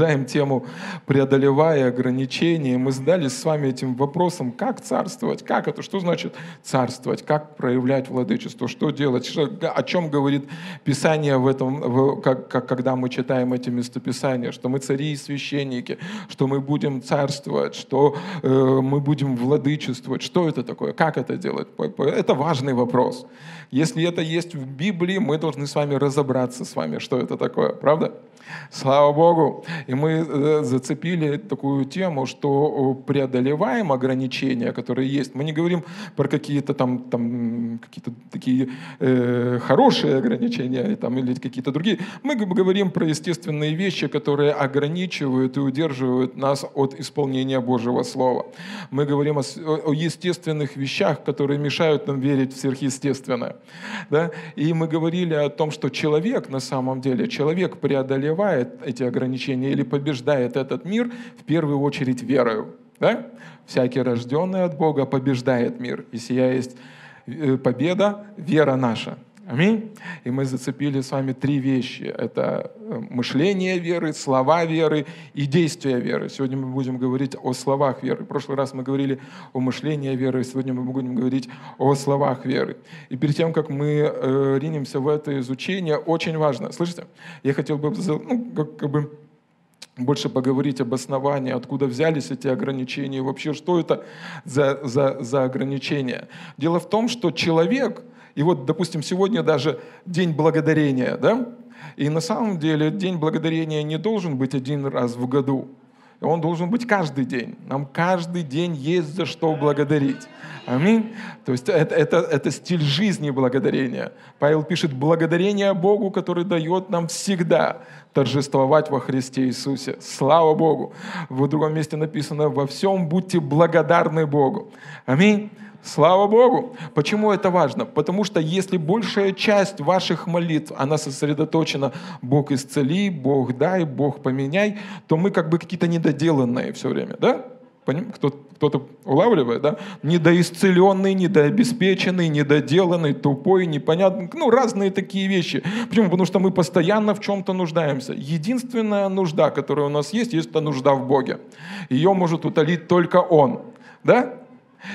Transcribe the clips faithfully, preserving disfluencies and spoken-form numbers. продолжаем тему «Преодолевая ограничения». Мы задались с вами этим вопросом, как царствовать, как это, что значит царствовать, как проявлять владычество, что делать, что, о чем говорит Писание в этом, в, как, как, когда мы читаем эти местописания, что мы цари и священники, что мы будем царствовать, что э, мы будем владычествовать, что это такое, как это делать. Это важный вопрос. Если это есть в Библии, мы должны с вами разобраться с вами, что это такое, правда? Слава Богу! И мы зацепили такую тему, что преодолеваем ограничения, которые есть. Мы не говорим про какие-то там, там какие-то такие э, хорошие ограничения там, или какие-то другие. Мы говорим про естественные вещи, которые ограничивают и удерживают нас от исполнения Божьего Слова. Мы говорим о, о естественных вещах, которые мешают нам верить в сверхъестественное. Да? И мы говорили о том, что человек на самом деле, человек преодолевает эти ограничения или побеждает этот мир в первую очередь верою. Да? Всякий рожденный от Бога побеждает мир. И сия есть победа, вера наша. Аминь. И мы зацепили с вами три вещи. Это мышление веры, слова веры и действия веры. Сегодня мы будем говорить о словах веры. В прошлый раз мы говорили о мышлении веры, сегодня мы будем говорить о словах веры. И перед тем, как мы э, ринемся в это изучение, очень важно, слышите, я хотел бы, ну, как, как бы больше поговорить об основании, откуда взялись эти ограничения и вообще, что это за, за, за ограничения. Дело в том, что человек... И вот, допустим, сегодня даже День благодарения, да? И на самом деле День благодарения не должен быть один раз в году. Он должен быть каждый день. Нам каждый день есть за что благодарить. Аминь. То есть это, это, это стиль жизни благодарения. Павел пишет: благодарение Богу, который дает нам всегда торжествовать во Христе Иисусе. Слава Богу. В другом месте написано: во всем будьте благодарны Богу. Аминь. Слава Богу! Почему это важно? Потому что если большая часть ваших молитв, она сосредоточена «Бог исцели», «Бог дай», «Бог поменяй», то мы как бы какие-то недоделанные все время, да? Кто-то, кто-то улавливает, да? Недоисцеленный, недообеспеченный, недоделанный, тупой, непонятный. Ну, разные такие вещи. Почему? Потому что мы постоянно в чем-то нуждаемся. Единственная нужда, которая у нас есть, есть та нужда в Боге. Ее может утолить только Он, да?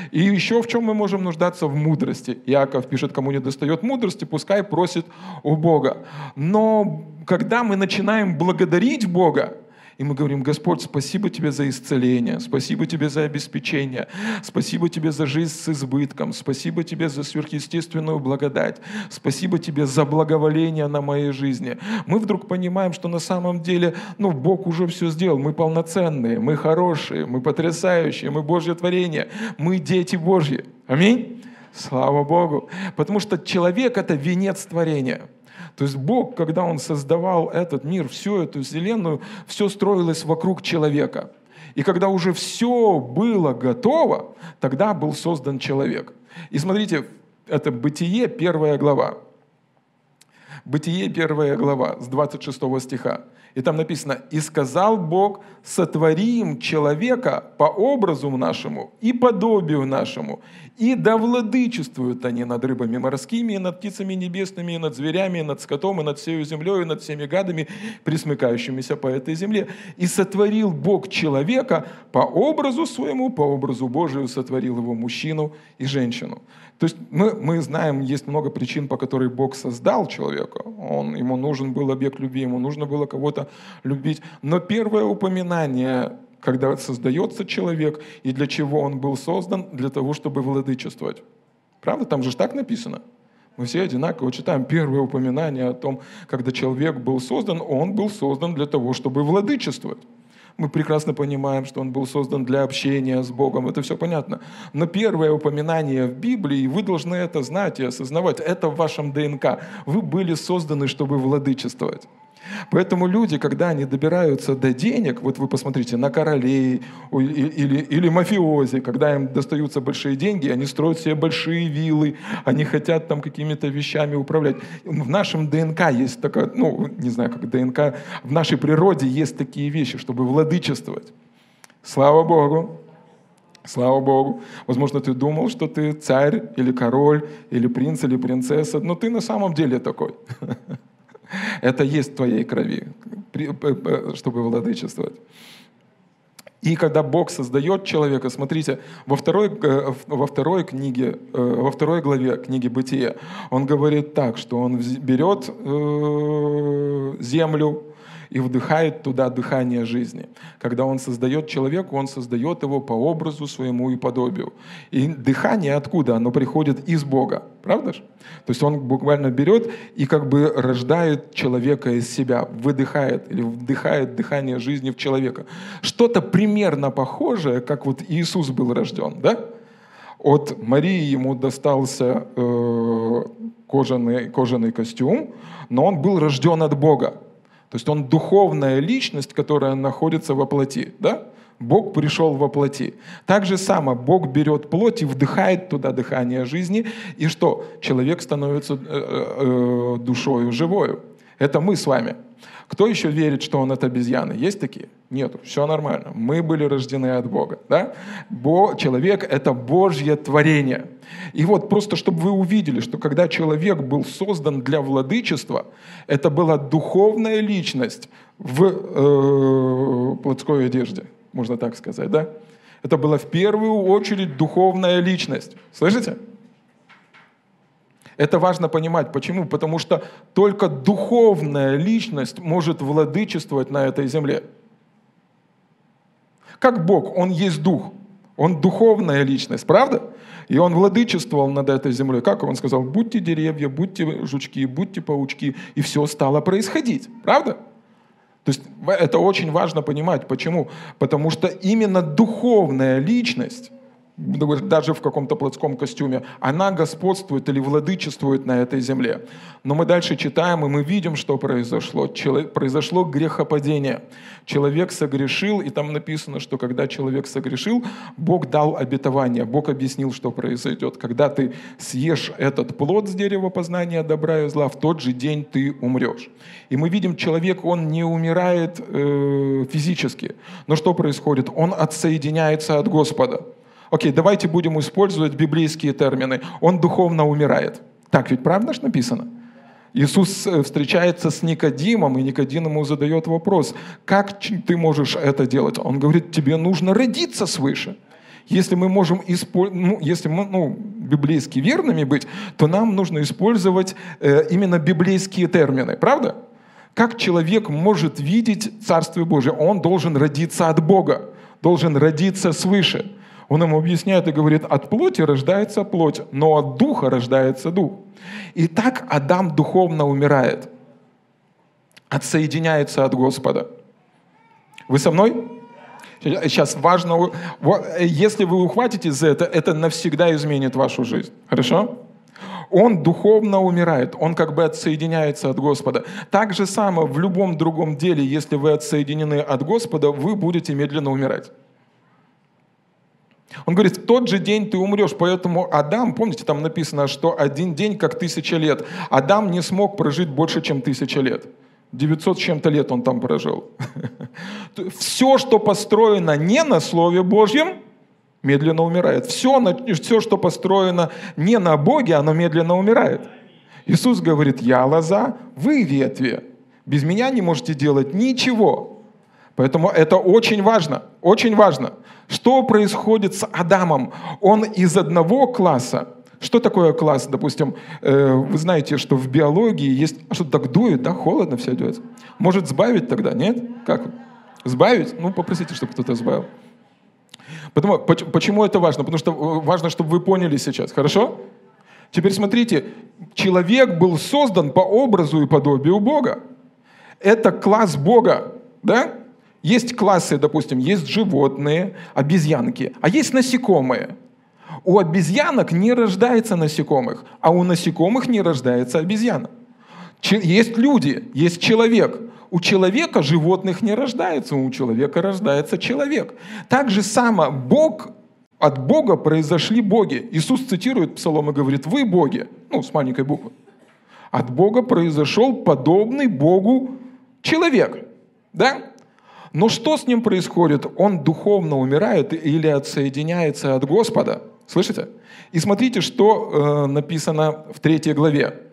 И еще в чем мы можем нуждаться? В мудрости. Иаков пишет: кому не достает мудрости, пускай просит у Бога. Но когда мы начинаем благодарить Бога, и мы говорим: Господь, спасибо Тебе за исцеление, спасибо Тебе за обеспечение, спасибо Тебе за жизнь с избытком, спасибо Тебе за сверхъестественную благодать, спасибо Тебе за благоволение на моей жизни. Мы вдруг понимаем, что на самом деле, ну, Бог уже все сделал, мы полноценные, мы хорошие, мы потрясающие, мы Божье творение, мы дети Божьи. Аминь? Слава Богу! Потому что человек — это венец творения. То есть Бог, когда Он создавал этот мир, всю эту вселенную, все строилось вокруг человека. И когда уже все было готово, тогда был создан человек. И смотрите, это Бытие, первая глава. Бытие, первая глава, с двадцать шестого стиха. И там написано: «И сказал Бог: сотвори им человека по образу нашему и подобию нашему, и да владычествуют они над рыбами морскими, и над птицами небесными, и над зверями, и над скотом, и над всею землей, и над всеми гадами, пресмыкающимися по этой земле. И сотворил Бог человека по образу своему, по образу Божию сотворил его мужчину и женщину». То есть мы, мы знаем, есть много причин, по которой Бог создал человека. Он, ему нужен был объект любви, ему нужно было кого-то любить. Но первое упоминание, когда создается человек, и для чего он был создан, для того, чтобы владычествовать. Правда? Там же так написано. Мы все одинаково читаем первое упоминание о том, когда человек был создан, он был создан для того, чтобы владычествовать. Мы прекрасно понимаем, что он был создан для общения с Богом. Это все понятно. Но первое упоминание в Библии, вы должны это знать и осознавать, это в вашем ДНК. Вы были созданы, чтобы владычествовать. Поэтому люди, когда они добираются до денег, вот вы посмотрите на королей или, или, или мафиози, когда им достаются большие деньги, они строят себе большие виллы, они хотят там какими-то вещами управлять. В нашем ДНК есть такая, ну, не знаю, как ДНК, в нашей природе есть такие вещи, чтобы владычествовать. Слава Богу! Слава Богу. Возможно, ты думал, что ты царь или король, или принц, или принцесса, но ты на самом деле такой. Это есть в твоей крови, чтобы владычествовать. И когда Бог создает человека, смотрите, во второй, во второй книге, во второй главе книги Бытия он говорит так, что он берет землю и вдыхает туда дыхание жизни. Когда он создает человека, он создает его по образу своему и подобию. И дыхание откуда? Оно приходит из Бога. Правда же? То есть он буквально берет и как бы рождает человека из себя, выдыхает или вдыхает дыхание жизни в человека. Что-то примерно похожее, как вот Иисус был рожден, да? От Марии ему достался э, кожаный, кожаный костюм, но он был рожден от Бога. То есть он духовная личность, которая находится во плоти. Да? Бог пришел во плоти. Так же само Бог берет плоть и вдыхает туда дыхание жизни. И что? Человек становится э, э, душою живою. Это мы с вами. Кто еще верит, что он от обезьяны? Есть такие? Нету. Все нормально. Мы были рождены от Бога. Да? Бо- человек — это Божье творение. И вот просто, чтобы вы увидели, что когда человек был создан для владычества, это была духовная личность в э- плотской одежде. Можно так сказать, да? Это была в первую очередь духовная личность. Слышите? Это важно понимать. Почему? Потому что только духовная личность может владычествовать на этой земле. Как Бог, Он есть Дух, Он духовная личность, правда? И Он владычествовал над этой землей. Как Он сказал? Будьте деревья, будьте жучки, будьте паучки. И все стало происходить, правда? То есть это очень важно понимать. Почему? Потому что именно духовная личность, даже в каком-то плотском костюме, она господствует или владычествует на этой земле. Но мы дальше читаем, и мы видим, что произошло. Чело- произошло грехопадение. Человек согрешил, и там написано, что когда человек согрешил, Бог дал обетование. Бог объяснил, что произойдет. Когда ты съешь этот плод с дерева познания добра и зла, в тот же день ты умрешь. И мы видим, человек, он не умирает э- физически. Но что происходит? Он отсоединяется от Господа. Окей, okay, давайте будем использовать библейские термины. Он духовно умирает. Так ведь правда же написано? Иисус встречается с Никодимом, и Никодим ему задает вопрос: как ты можешь это делать? Он говорит: тебе нужно родиться свыше. Если мы можем использовать, ну, если мы ну, библейски верными быть, то нам нужно использовать э, именно библейские термины, правда? Как человек может видеть Царствие Божие? Он должен родиться от Бога, должен родиться свыше. Он ему объясняет и говорит: от плоти рождается плоть, но от духа рождается дух. И так Адам духовно умирает, отсоединяется от Господа. Вы со мной? Сейчас важно, если вы ухватитесь за это, это навсегда изменит вашу жизнь. Хорошо? Он духовно умирает, он как бы отсоединяется от Господа. Так же само в любом другом деле, если вы отсоединены от Господа, вы будете медленно умирать. Он говорит: в тот же день ты умрешь. Поэтому Адам, помните, там написано, что один день как тысяча лет. Адам не смог прожить больше, чем тысяча лет. девятьсот с чем-то лет он там прожил. Все, что построено не на Слове Божьем, медленно умирает. Все, все, что построено не на Боге, оно медленно умирает. Иисус говорит: я лоза, вы ветви. Без меня не можете делать ничего. Поэтому это очень важно, очень важно. Что происходит с Адамом? Он из одного класса. Что такое класс? Допустим, э, вы знаете, что в биологии есть... А что, так дует, да? Холодно все дует. Может, сбавить тогда, нет? Как? Сбавить? Ну, попросите, чтобы кто-то сбавил. Потому, почему это важно? Потому что важно, чтобы вы поняли сейчас, хорошо? Теперь смотрите, человек был создан по образу и подобию Бога. Это класс Бога, да? Есть классы, допустим, есть животные, обезьянки, а есть насекомые. У обезьянок не рождается насекомых, а у насекомых не рождается обезьяна. Есть люди, есть человек. У человека животных не рождается, у человека рождается человек. Так же само Бог, от Бога произошли боги. Иисус цитирует Псалом и говорит: вы боги, ну, с маленькой буквы. От Бога произошел подобный Богу человек, да? Но что с ним происходит? Он духовно умирает или отсоединяется от Господа. Слышите? И смотрите, что э, написано в третьей главе.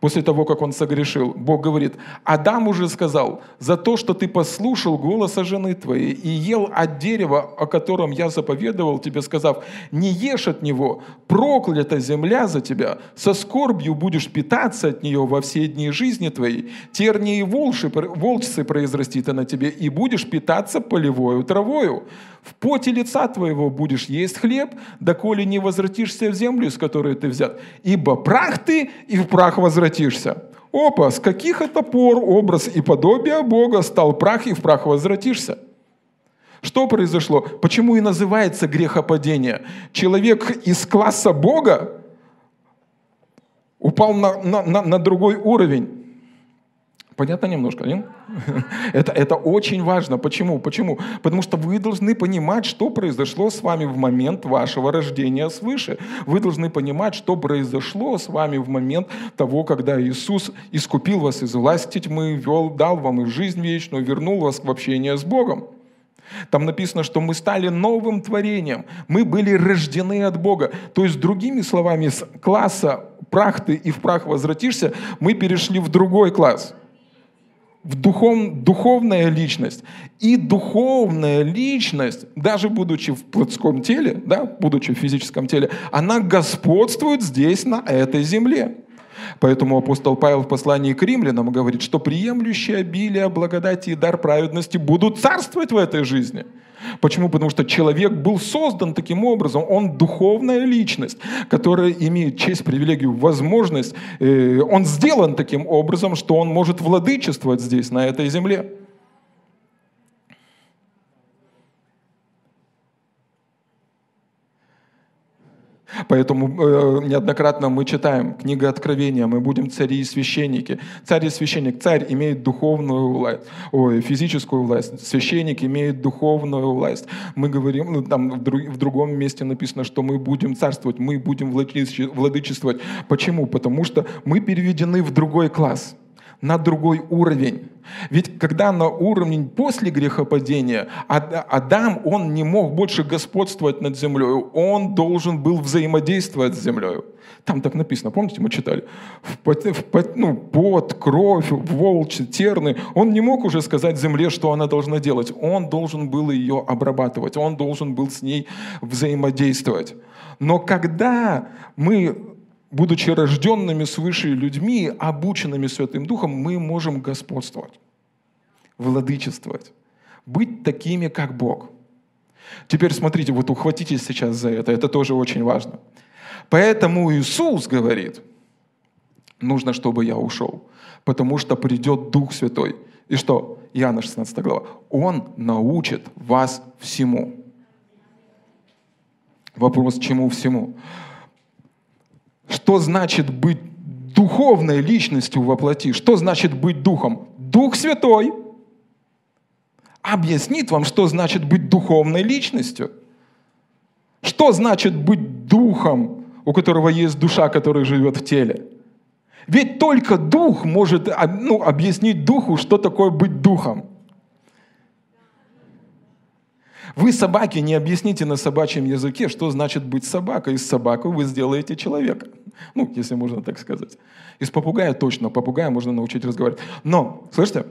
после того, как он согрешил, Бог говорит: «Адам уже сказал, за то, что ты послушал голоса жены твоей и ел от дерева, о котором я заповедовал тебе, сказав, не ешь от него, проклята земля за тебя, со скорбью будешь питаться от нее во все дни жизни твоей, тернии и волчцы произрастит она тебе, и будешь питаться полевою травою. В поте лица твоего будешь есть хлеб, доколе не возвратишься в землю, из которой ты взят, ибо прах ты, и в прах возвратишься». Опа, с каких это пор образ и подобие Бога стал прах, и в прах возвратишься? Что произошло? Почему и называется грехопадение? Человек из класса Бога упал на, на, на, на другой уровень. Понятно немножко, нет? Это, это очень важно. Почему? Почему? Потому что вы должны понимать, что произошло с вами в момент вашего рождения свыше. Вы должны понимать, что произошло с вами в момент того, когда Иисус искупил вас из власти тьмы, вел, дал вам и жизнь вечную, вернул вас в общение с Богом. Там написано, что мы стали новым творением, мы были рождены от Бога. То есть, другими словами, с класса «прах ты и в прах возвратишься» мы перешли в другой класс. В духов, духовная личность. И духовная личность, даже будучи в плотском теле, да, будучи в физическом теле, она господствует здесь, на этой земле. Поэтому апостол Павел в послании к римлянам говорит, что приемлющие обилие благодати и дар праведности будут царствовать в этой жизни. Почему? Потому что человек был создан таким образом, он духовная личность, которая имеет честь, привилегию, возможность, э, он сделан таким образом, что он может владычествовать здесь, на этой земле. Поэтому э, неоднократно мы читаем книгу Откровения, мы будем цари и священники. Царь и священник. Царь имеет духовную власть, ой, физическую власть. Священник имеет духовную власть. Мы говорим, ну, там в, друг, в другом месте написано, что мы будем царствовать, мы будем владычествовать. Почему? Потому что мы переведены в другой класс, на другой уровень. Ведь когда на уровень после грехопадения Адам, он не мог больше господствовать над землей, он должен был взаимодействовать с землей. Там так написано, помните, мы читали? В пот, в пот, ну, пот, кровь, волчьи, терны. Он не мог уже сказать земле, что она должна делать. Он должен был ее обрабатывать, он должен был с ней взаимодействовать. Но когда мы... будучи рожденными свыше людьми, обученными Святым Духом, мы можем господствовать, владычествовать, быть такими, как Бог. Теперь смотрите, вот ухватитесь сейчас за это, это тоже очень важно. Поэтому Иисус говорит: нужно, чтобы я ушел, потому что придет Дух Святой. И что? Иоанна шестнадцатая глава. Он научит вас всему. Вопрос: чему всему? Что значит быть духовной личностью во плоти? Что значит быть духом? Дух Святой объяснит вам, что значит быть духовной личностью. Что значит быть духом, у которого есть душа, которая живет в теле? Ведь только дух может, ну, объяснить духу, что такое быть духом. Вы собаке не объясните на собачьем языке, что значит быть собакой. Из собаку вы сделаете человека. Ну, если можно так сказать. Из попугая точно. Попугая можно научить разговаривать. Но, слышите,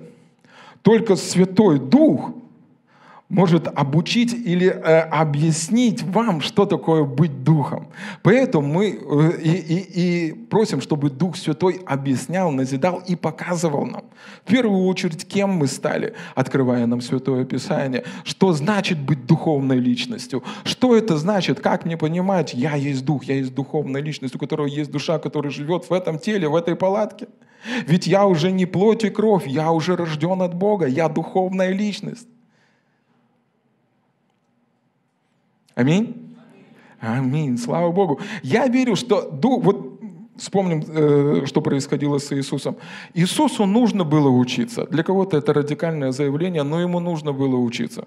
только Святой Дух может обучить или э, объяснить вам, что такое быть Духом. Поэтому мы э, и, и, и просим, чтобы Дух Святой объяснял, назидал и показывал нам, в первую очередь, кем мы стали, открывая нам Святое Писание, что значит быть духовной личностью, что это значит, как мне понимать, я есть Дух, я есть духовная личность, у которого есть душа, которая живет в этом теле, в этой палатке. Ведь я уже не плоть и кровь, я уже рожден от Бога, я духовная личность. Аминь? Аминь. Слава Богу. Я верю, что Дух... Вот вспомним, что происходило с Иисусом. Иисусу нужно было учиться. Для кого-то это радикальное заявление, но ему нужно было учиться.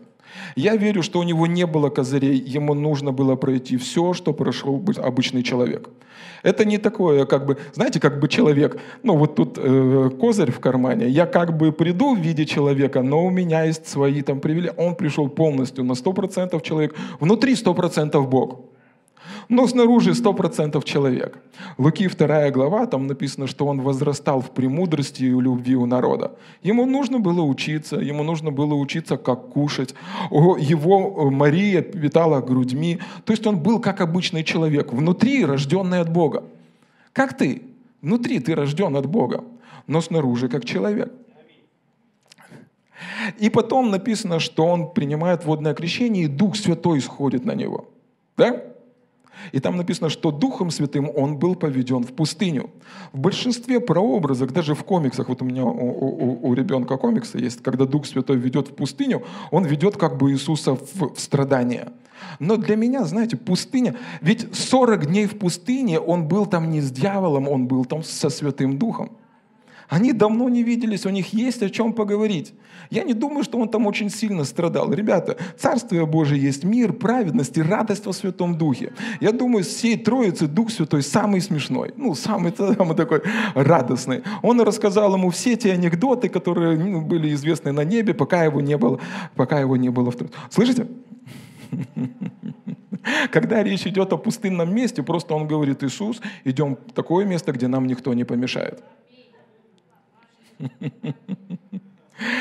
Я верю, что у него не было козырей, ему нужно было пройти все, что прошел обычный человек. Это не такое, как бы, знаете, как бы человек, ну вот тут э, козырь в кармане, я как бы приду в виде человека, но у меня есть свои там привилегии. Он пришел полностью на сто процентов человек, внутри сто процентов Бог. Но снаружи сто процентов человек. Луки вторая глава, там написано, что он возрастал в премудрости и любви у народа. Ему нужно было учиться, ему нужно было учиться, как кушать. Его Мария питала грудьми. То есть он был как обычный человек, внутри рожденный от Бога. Как ты? Внутри ты рожден от Бога, но снаружи как человек. И потом написано, что он принимает водное крещение, и Дух Святой исходит на него. Да? И там написано, что Духом Святым он был поведен в пустыню. В большинстве прообразов, даже в комиксах, вот у меня у, у, у ребенка комиксы есть, когда Дух Святой ведет в пустыню, он ведет как бы Иисуса в, в страдания. Но для меня, знаете, пустыня, ведь сорок дней в пустыне он был там не с дьяволом, он был там со Святым Духом. Они давно не виделись, у них есть о чем поговорить. Я не думаю, что он там очень сильно страдал. Ребята, Царствие Божие есть мир, праведность и радость во Святом Духе. Я думаю, из всей Троицы Дух Святой самый смешной, ну, самый, самый такой радостный. Он рассказал ему все те анекдоты, которые были известны на небе, пока его не было, пока его не было в Троице. Слышите? Когда речь идет о пустынном месте, просто он говорит: Иисус, идем в такое место, где нам никто не помешает.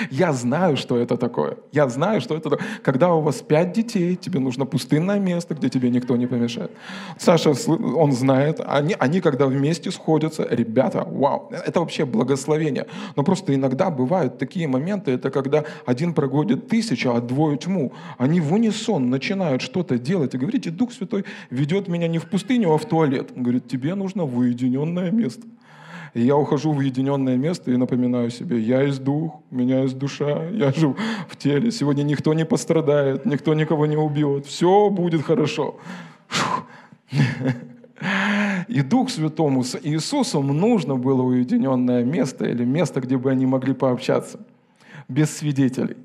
Я знаю, что это такое. Я знаю, что это такое. Когда у вас пять детей, тебе нужно пустынное место, где тебе никто не помешает. Саша, он знает. Они, они когда вместе сходятся, ребята, вау, это вообще благословение. Но просто иногда бывают такие моменты, это когда один прогонит тысячу, а двое тьму. Они в унисон начинают что-то делать и говорить: и Дух Святой ведет меня не в пустыню, а в туалет. Он говорит: тебе нужно в уединенное место. И я ухожу в уединенное место и напоминаю себе: я есть дух, у меня есть душа, я живу в теле. Сегодня никто не пострадает, никто никого не убьет. Все будет хорошо. Фух. И Дух Святому с Иисусом нужно было уединенное место или место, где бы они могли пообщаться без свидетелей.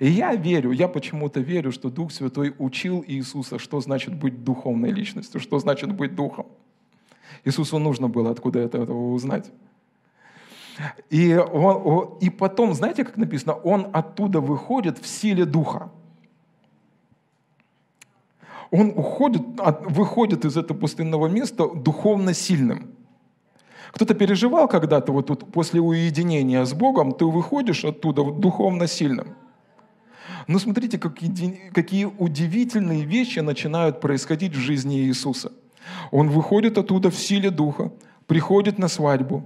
И я верю, я почему-то верю, что Дух Святой учил Иисуса, что значит быть духовной личностью, что значит быть духом. Иисусу нужно было откуда это, этого узнать. И, он, и потом, знаете, как написано, он оттуда выходит в силе духа. Он уходит, от, выходит из этого пустынного места духовно сильным. Кто-то переживал когда-то, вот, вот после уединения с Богом, ты выходишь оттуда вот, духовно сильным. Но смотрите, какие, какие удивительные вещи начинают происходить в жизни Иисуса. Он выходит оттуда в силе духа, приходит на свадьбу.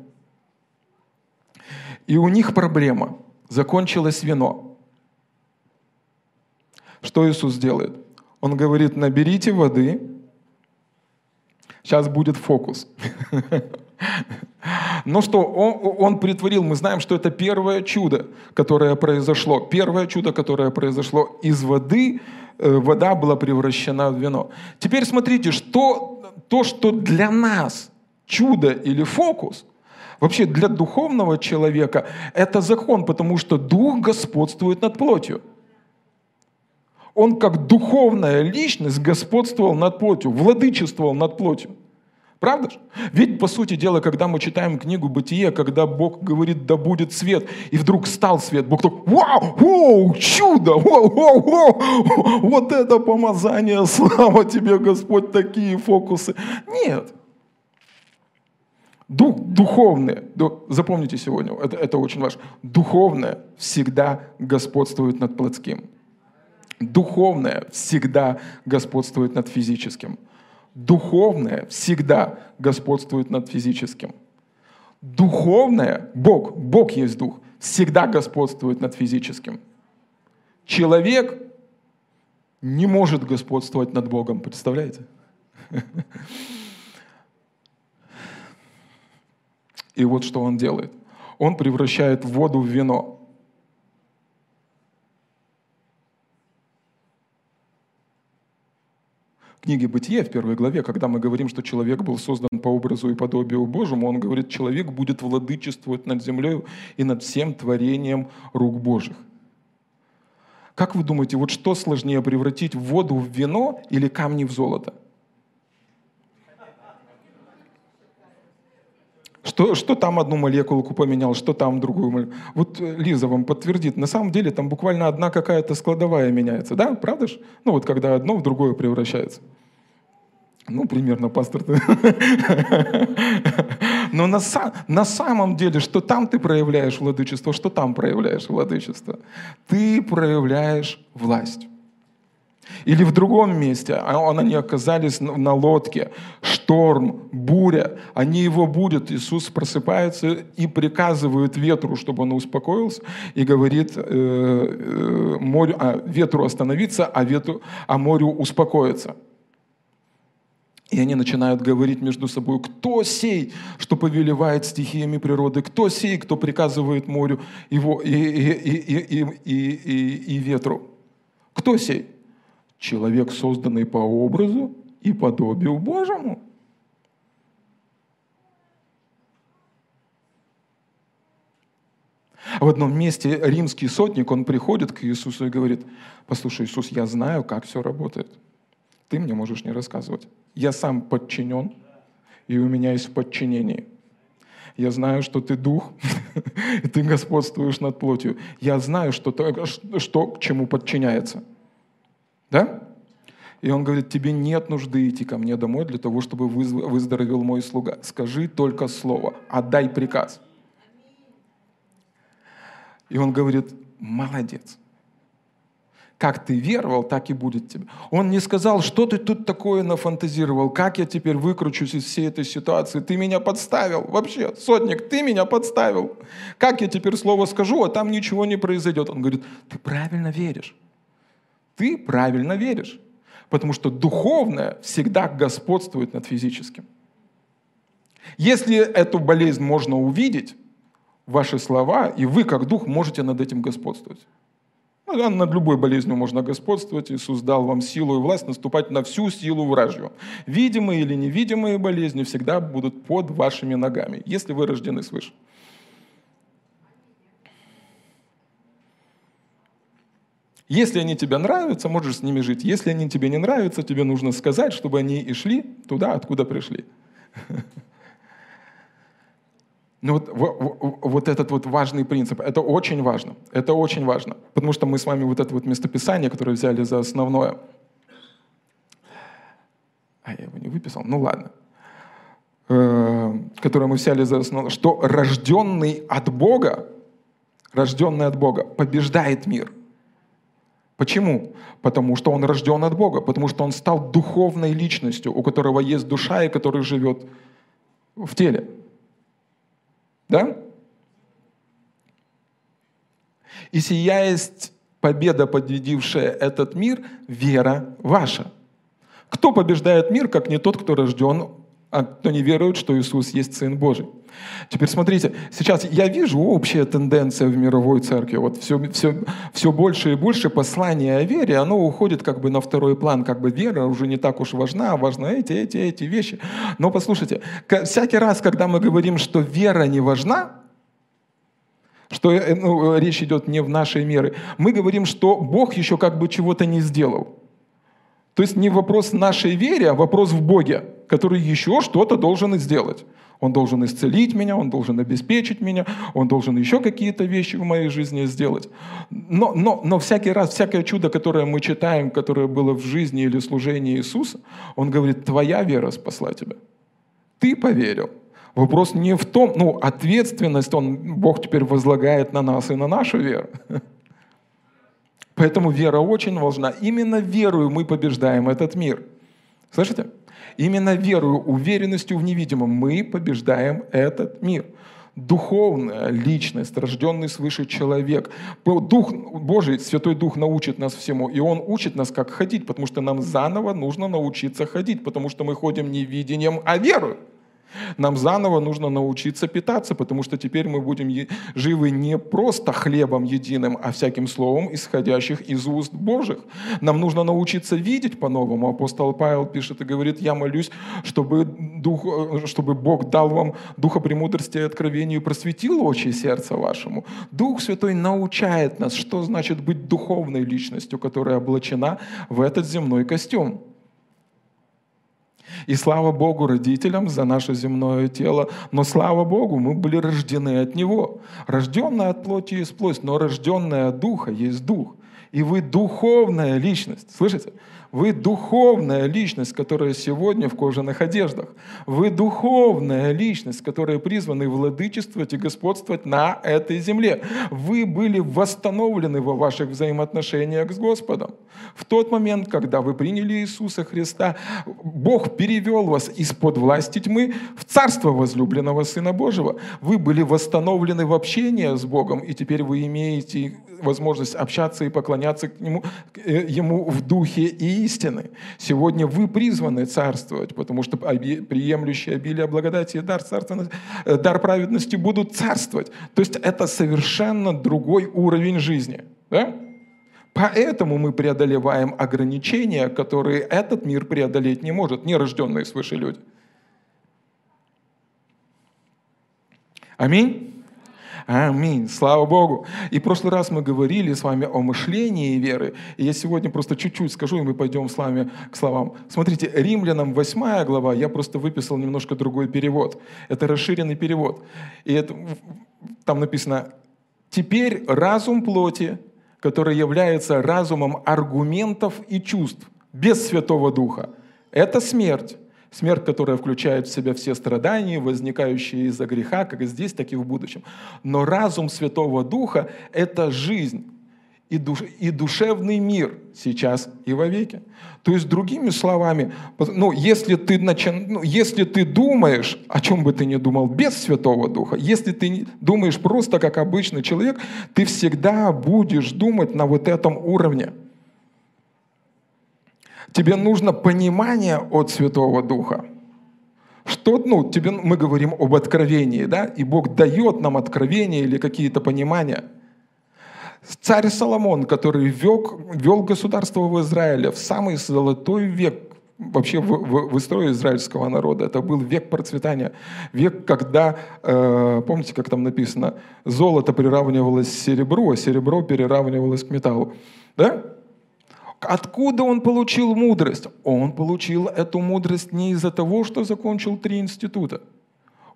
И у них проблема. Закончилось вино. Что Иисус делает? Он говорит: наберите воды. Сейчас будет фокус. Ну что, он, он притворил, мы знаем, что это первое чудо, которое произошло. Первое чудо, которое произошло из воды, вода была превращена в вино. Теперь смотрите, что, то, что для нас чудо или фокус, вообще для духовного человека это закон, потому что Дух господствует над плотью. Он как духовная личность господствовал над плотью, владычествовал над плотью. Правда же? Ведь, по сути дела, когда мы читаем книгу «Бытие», когда Бог говорит: да будет свет, и вдруг стал свет, Бог такой: вау, воу, чудо, воу, воу, воу, вот это помазание, слава тебе, Господь, такие фокусы. Нет. Дух, духовное, запомните сегодня, это, это очень важно, духовное всегда господствует над плотским. Духовное всегда господствует над физическим. Духовное всегда господствует над физическим. Духовное, Бог, Бог есть Дух, всегда господствует над физическим. Человек не может господствовать над Богом, представляете? И вот что он делает. Он превращает воду в вино. В книге «Бытие» в первой главе, когда мы говорим, что человек был создан по образу и подобию Божьему, он говорит: человек будет владычествовать над землей и над всем творением рук Божьих. Как вы думаете, вот что сложнее превратить воду в вино или камни в золото? Что, что там одну молекулку поменял, что там другую молекулку? Вот Лиза вам подтвердит. На самом деле там буквально одна какая-то складовая меняется, да? Правда ж? Ну вот когда одно в другое превращается. Ну, примерно, пастор. Но на, на самом деле, что там ты проявляешь владычество, что там проявляешь владычество? Ты проявляешь власть. Или в другом месте, они оказались на лодке, шторм, буря, они его будут, Иисус просыпается и приказывает ветру, чтобы он успокоился, и говорит э, э, морю, а, ветру остановиться, а, ветру, а морю успокоиться. И они начинают говорить между собой, кто сей, что повелевает стихиями природы, кто сей, кто приказывает морю его, и, и, и, и, и, и, и ветру. Кто сей? Человек, созданный по образу и подобию Божьему. В одном месте римский сотник, он приходит к Иисусу и говорит, послушай, Иисус, я знаю, как все работает. Ты мне можешь не рассказывать. Я сам подчинен, и у меня есть подчинение. Я знаю, что ты дух, и ты господствуешь над плотью. Я знаю, что, что к чему подчиняется. Да? И он говорит, тебе нет нужды идти ко мне домой для того, чтобы выздоровел мой слуга. Скажи только слово, отдай приказ. И он говорит, молодец. Как ты веровал, так и будет тебе. Он не сказал, что ты тут такое нафантазировал, как я теперь выкручусь из всей этой ситуации. Ты меня подставил вообще, сотник, ты меня подставил. Как я теперь слово скажу, а там ничего не произойдет. Он говорит, ты правильно веришь. Ты правильно веришь, потому что духовное всегда господствует над физическим. Если эту болезнь можно увидеть, ваши слова, и вы, как дух, можете над этим господствовать. Над любой болезнью можно господствовать. Иисус дал вам силу и власть наступать на всю силу вражью. Видимые или невидимые болезни всегда будут под вашими ногами, если вы рождены свыше. Если они тебе нравятся, можешь с ними жить. Если они тебе не нравятся, тебе нужно сказать, чтобы они и шли туда, откуда пришли. Но вот, вот, вот этот вот важный принцип, это очень важно. Это очень важно. Потому что мы с вами вот это вот местописание, которое взяли за основное. А я его не выписал, ну ладно. Э, которое мы взяли за основное, что рожденный от Бога, рожденный от Бога побеждает мир. Почему? Потому что он рожден от Бога, потому что он стал духовной личностью, у которого есть душа и который живет в теле. Да? И сия есть победа, победившая этот мир, вера ваша. Кто побеждает мир, как не тот, кто рожден, а кто не верует, что Иисус есть Сын Божий. Теперь смотрите, сейчас я вижу общая тенденция в мировой церкви. Вот все, все, все больше и больше послание о вере, оно уходит как бы на второй план. Как бы вера уже не так уж важна, а важны эти, эти, эти вещи. Но послушайте, всякий раз, когда мы говорим, что вера не важна, что ну, речь идет не в нашей мере, мы говорим, что Бог еще как бы чего-то не сделал. То есть не вопрос нашей веры, а вопрос в Боге, который еще что-то должен сделать. Он должен исцелить меня, он должен обеспечить меня, он должен еще какие-то вещи в моей жизни сделать. Но, но, но всякий раз, всякое чудо, которое мы читаем, которое было в жизни или служении Иисуса, он говорит, твоя вера спасла тебя. Ты поверил. Вопрос не в том, ну, ответственность, он, Бог теперь возлагает на нас и на нашу веру. Поэтому вера очень важна. Именно верою мы побеждаем этот мир. Слышите? Именно верою, уверенностью в невидимом мы побеждаем этот мир. Духовная личность, рожденный свыше человек. Дух Божий, Святой Дух научит нас всему. И Он учит нас, как ходить, потому что нам заново нужно научиться ходить, потому что мы ходим не видением, а верою. Нам заново нужно научиться питаться, потому что теперь мы будем е- живы не просто хлебом единым, а всяким словом, исходящих из уст Божьих. Нам нужно научиться видеть по-новому. Апостол Павел пишет и говорит, я молюсь, чтобы, дух, чтобы Бог дал вам духа премудрости и откровения и просветил очи и сердце вашему. Дух Святой научает нас, что значит быть духовной личностью, которая облачена в этот земной костюм. И слава Богу родителям за наше земное тело, но слава Богу, мы были рождены от Него. Рожденное от плоти есть плоть, но рожденное от Духа есть Дух. И вы духовная личность. Слышите? Вы духовная личность, которая сегодня в кожаных одеждах. Вы духовная личность, которая призвана владычествовать и господствовать на этой земле. Вы были восстановлены во ваших взаимоотношениях с Господом. В тот момент, когда вы приняли Иисуса Христа, Бог перевел вас из-под власти тьмы в царство возлюбленного Сына Божьего. Вы были восстановлены в общении с Богом, и теперь вы имеете возможность общаться и поклоняться к нему, Ему в духе и истины. Сегодня вы призваны царствовать, потому что приемлющие обилие благодати и дар, дар праведности будут царствовать. То есть это совершенно другой уровень жизни. Да? Поэтому мы преодолеваем ограничения, которые этот мир преодолеть не может, нерожденные свыше люди. Аминь. Аминь. Слава Богу. И в прошлый раз мы говорили с вами о мышлении веры. И я сегодня просто чуть-чуть скажу, и мы пойдем с вами к словам. Смотрите, Римлянам восьмая глава, я просто выписал немножко другой перевод. Это расширенный перевод. И это, там написано: «Теперь разум плоти, который является разумом аргументов и чувств, без Святого Духа, это смерть». Смерть, которая включает в себя все страдания, возникающие из-за греха, как и здесь, так и в будущем. Но разум Святого Духа — это жизнь и, душ, и душевный мир сейчас и вовеки. То есть, другими словами, ну, если, ты начи... ну, если ты думаешь, о чем бы ты ни думал, без Святого Духа, если ты думаешь просто как обычный человек, ты всегда будешь думать на вот этом уровне. Тебе нужно понимание от Святого Духа. Что, ну, тебе, мы говорим об откровении, да? И Бог дает нам откровение или какие-то понимания. Царь Соломон, который вел, вел государство в Израиле в самый золотой век, вообще в, в, в истории израильского народа, это был век процветания, век, когда, э, помните, как там написано, золото приравнивалось к серебру, а серебро переравнивалось к металлу. Да? Откуда он получил мудрость? Он получил эту мудрость не из-за того, что закончил три института.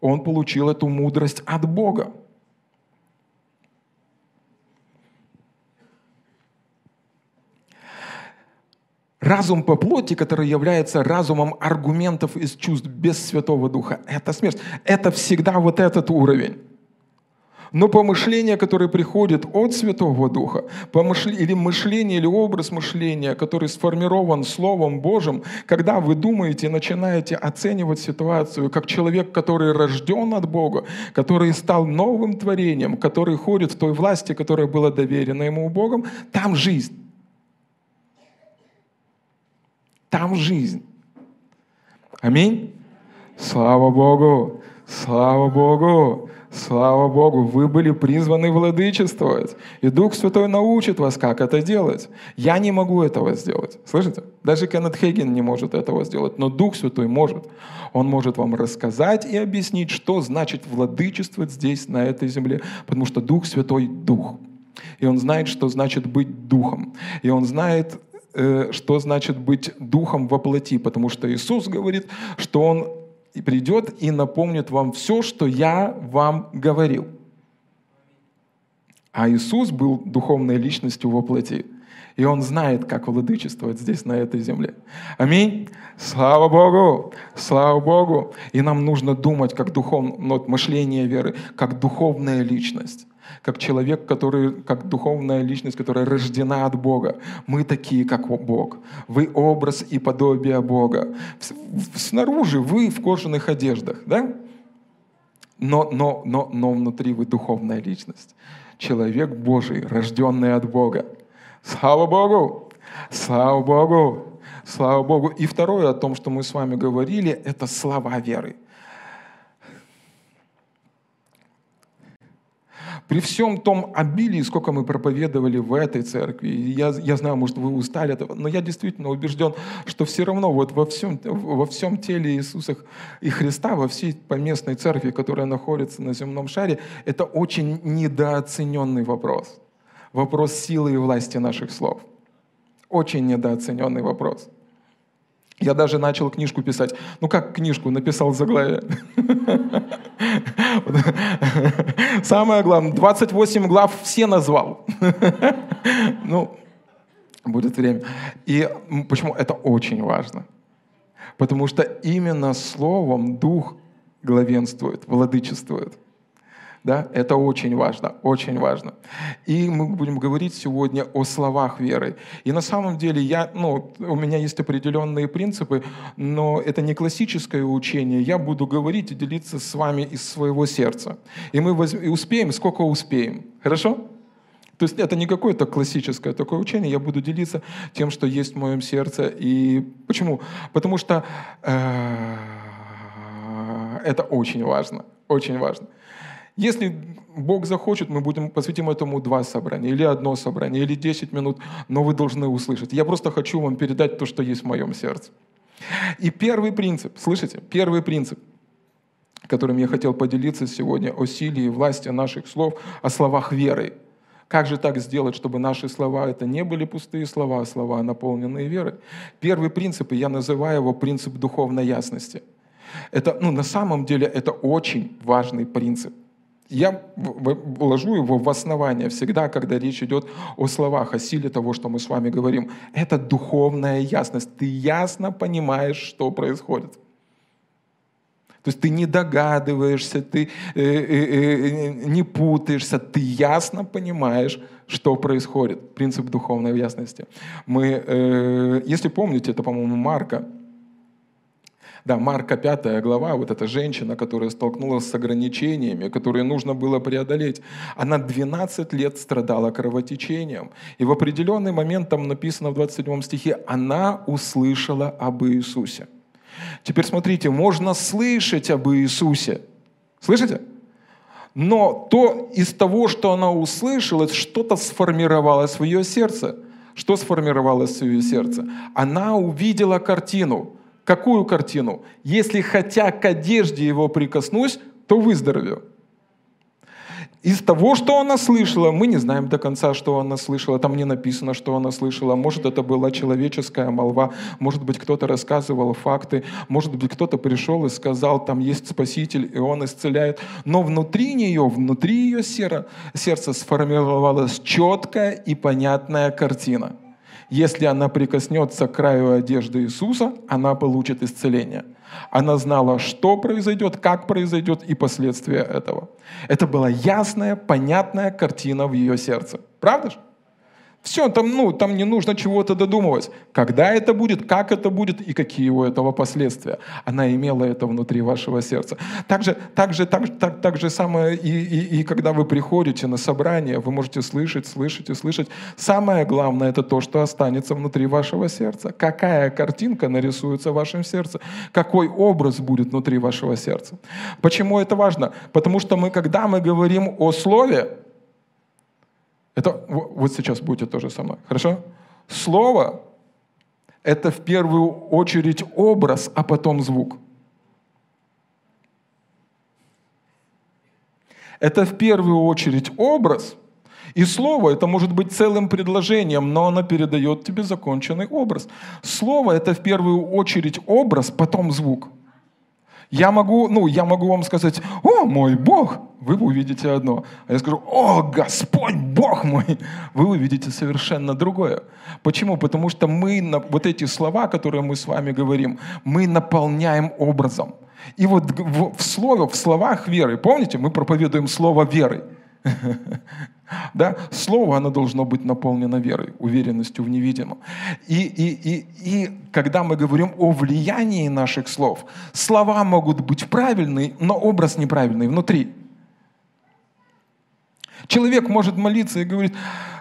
Он получил эту мудрость от Бога. Разум по плоти, который является разумом аргументов из чувств без Святого Духа, это смерть. Это всегда вот этот уровень. Но помышление, которое приходит от Святого Духа, помышление, или мышление, или образ мышления, который сформирован Словом Божьим, когда вы думаете, начинаете оценивать ситуацию как человек, который рожден от Бога, который стал новым творением, который ходит в той власти, которая была доверена ему Богом, там жизнь. Там жизнь. Аминь. Слава Богу. Слава Богу. Слава Богу, вы были призваны владычествовать. И Дух Святой научит вас, как это делать. Я не могу этого сделать. Слышите? Даже Кеннет Хейген не может этого сделать. Но Дух Святой может. Он может вам рассказать и объяснить, что значит владычествовать здесь, на этой земле. Потому что Дух Святой — Дух. И Он знает, что значит быть Духом. И Он знает, что значит быть Духом во плоти. Потому что Иисус говорит, что Он и придет и напомнит вам все, что я вам говорил. А Иисус был духовной личностью во плоти. И Он знает, как владычествовать здесь, на этой земле. Аминь. Слава Богу. Слава Богу. И нам нужно думать, как духовное, ну, мышление веры, как духовная личность. Как человек, который, как духовная личность, которая рождена от Бога. Мы такие, как Бог. Вы образ и подобие Бога. Снаружи вы в кожаных одеждах, да? Но, но, но, но внутри вы духовная личность. Человек Божий, рожденный от Бога. Слава Богу! Слава Богу! Слава Богу! И второе, о том, что мы с вами говорили, это слова веры. При всем том обилии, сколько мы проповедовали в этой церкви, я, я знаю, может, вы устали от этого, но я действительно убежден, что все равно вот во всем, во всем теле Иисуса и Христа, во всей поместной церкви, которая находится на земном шаре, это очень недооцененный вопрос. Вопрос силы и власти наших слов. Очень недооцененный вопрос. Я даже начал книжку писать. Ну как книжку? Написал заглавие. Самое главное, двадцать восемь глав все назвал. Ну, будет время. И почему это очень важно? Потому что именно словом Дух главенствует, владычествует. Да? Это очень важно, очень важно. И мы будем говорить сегодня о словах веры. И на самом деле я, ну, у меня есть определенные принципы, но это не классическое учение. Я буду говорить и делиться с вами из своего сердца. И мы возьм... и успеем, сколько успеем. Хорошо? То есть это не какое-то классическое такое учение. Я буду делиться тем, что есть в моем сердце. И почему? Потому что это очень важно, очень важно. Если Бог захочет, мы будем посвятим этому два собрания, или одно собрание, или десять минут, но вы должны услышать. Я просто хочу вам передать то, что есть в моем сердце. И первый принцип, слышите, первый принцип, которым я хотел поделиться сегодня, о силе и власти наших слов, о словах веры. Как же так сделать, чтобы наши слова это не были пустые слова, а слова, наполненные верой? Первый принцип, и я называю его принцип духовной ясности. Это, ну, на самом деле это очень важный принцип. Я вложу его в основание всегда, когда речь идет о словах, о силе того, что мы с вами говорим. Это духовная ясность. Ты ясно понимаешь, что происходит. То есть ты не догадываешься, ты э, э, э, не путаешься, ты ясно понимаешь, что происходит. Принцип духовной ясности. Мы, э, если помните, это, по-моему, Марка. Да, Марка пятая глава, вот эта женщина, которая столкнулась с ограничениями, которые нужно было преодолеть, она двенадцать лет страдала кровотечением. И в определенный момент, там написано в двадцать седьмом стихе, она услышала об Иисусе. Теперь смотрите, можно слышать об Иисусе. Слышите? Но то из того, что она услышала, что-то сформировалось в ее сердце. Что сформировалось в ее сердце? Она увидела картину. Какую картину? Если хотя к одежде его прикоснусь, то выздоровею. Из того, что она слышала, мы не знаем до конца, что она слышала, там не написано, что она слышала. Может, это была человеческая молва, может быть, кто-то рассказывал факты, может быть, кто-то пришел и сказал, там есть Спаситель, и он исцеляет. Но внутри нее, внутри ее сердца сформировалась четкая и понятная картина. Если она прикоснется к краю одежды Иисуса, она получит исцеление. Она знала, что произойдет, как произойдет и последствия этого. Это была ясная, понятная картина в ее сердце. Правда же? Все, там, ну, там не нужно чего-то додумывать. Когда это будет, как это будет и какие у этого последствия. Она имела это внутри вашего сердца. Так же, так же, так же, так, так же самое и, и, и когда вы приходите на собрание, вы можете слышать, слышать и слышать. Самое главное — это то, что останется внутри вашего сердца. Какая картинка нарисуется в вашем сердце? Какой образ будет внутри вашего сердца? Почему это важно? Потому что мы, когда мы говорим о слове, это вот сейчас будете тоже со мной. Хорошо? Слово — это в первую очередь образ, а потом звук. Это в первую очередь образ, и слово — это может быть целым предложением, но оно передает тебе законченный образ. Слово — это в первую очередь образ, потом звук. Я могу, ну, я могу вам сказать: «О, мой Бог!» Вы увидите одно. А я скажу: «О, Господь, Бог мой!» Вы увидите совершенно другое. Почему? Потому что мы, вот эти слова, которые мы с вами говорим, мы наполняем образом. И вот в, в, слове, в словах веры, помните, мы проповедуем слово веры. Да? Слово, оно должно быть наполнено верой, уверенностью в невидимом. И, и, и, и когда мы говорим о влиянии наших слов, слова могут быть правильные, но образ неправильный внутри. Человек может молиться и говорит: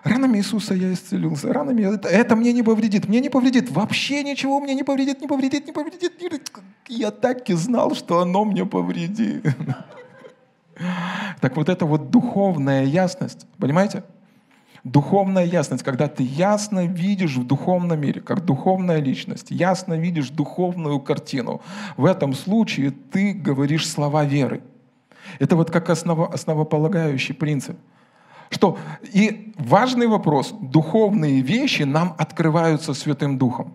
«Ранами Иисуса я исцелился, ранами это, это мне не повредит, мне не повредит, вообще ничего мне не повредит, не повредит, не повредит». Я так и знал, что оно мне повредит. Так вот это вот духовная ясность, понимаете? Духовная ясность, когда ты ясно видишь в духовном мире, как духовная личность, ясно видишь духовную картину. В этом случае ты говоришь слова веры. Это вот как основа, основополагающий принцип. Что? И важный вопрос. Духовные вещи нам открываются Святым Духом.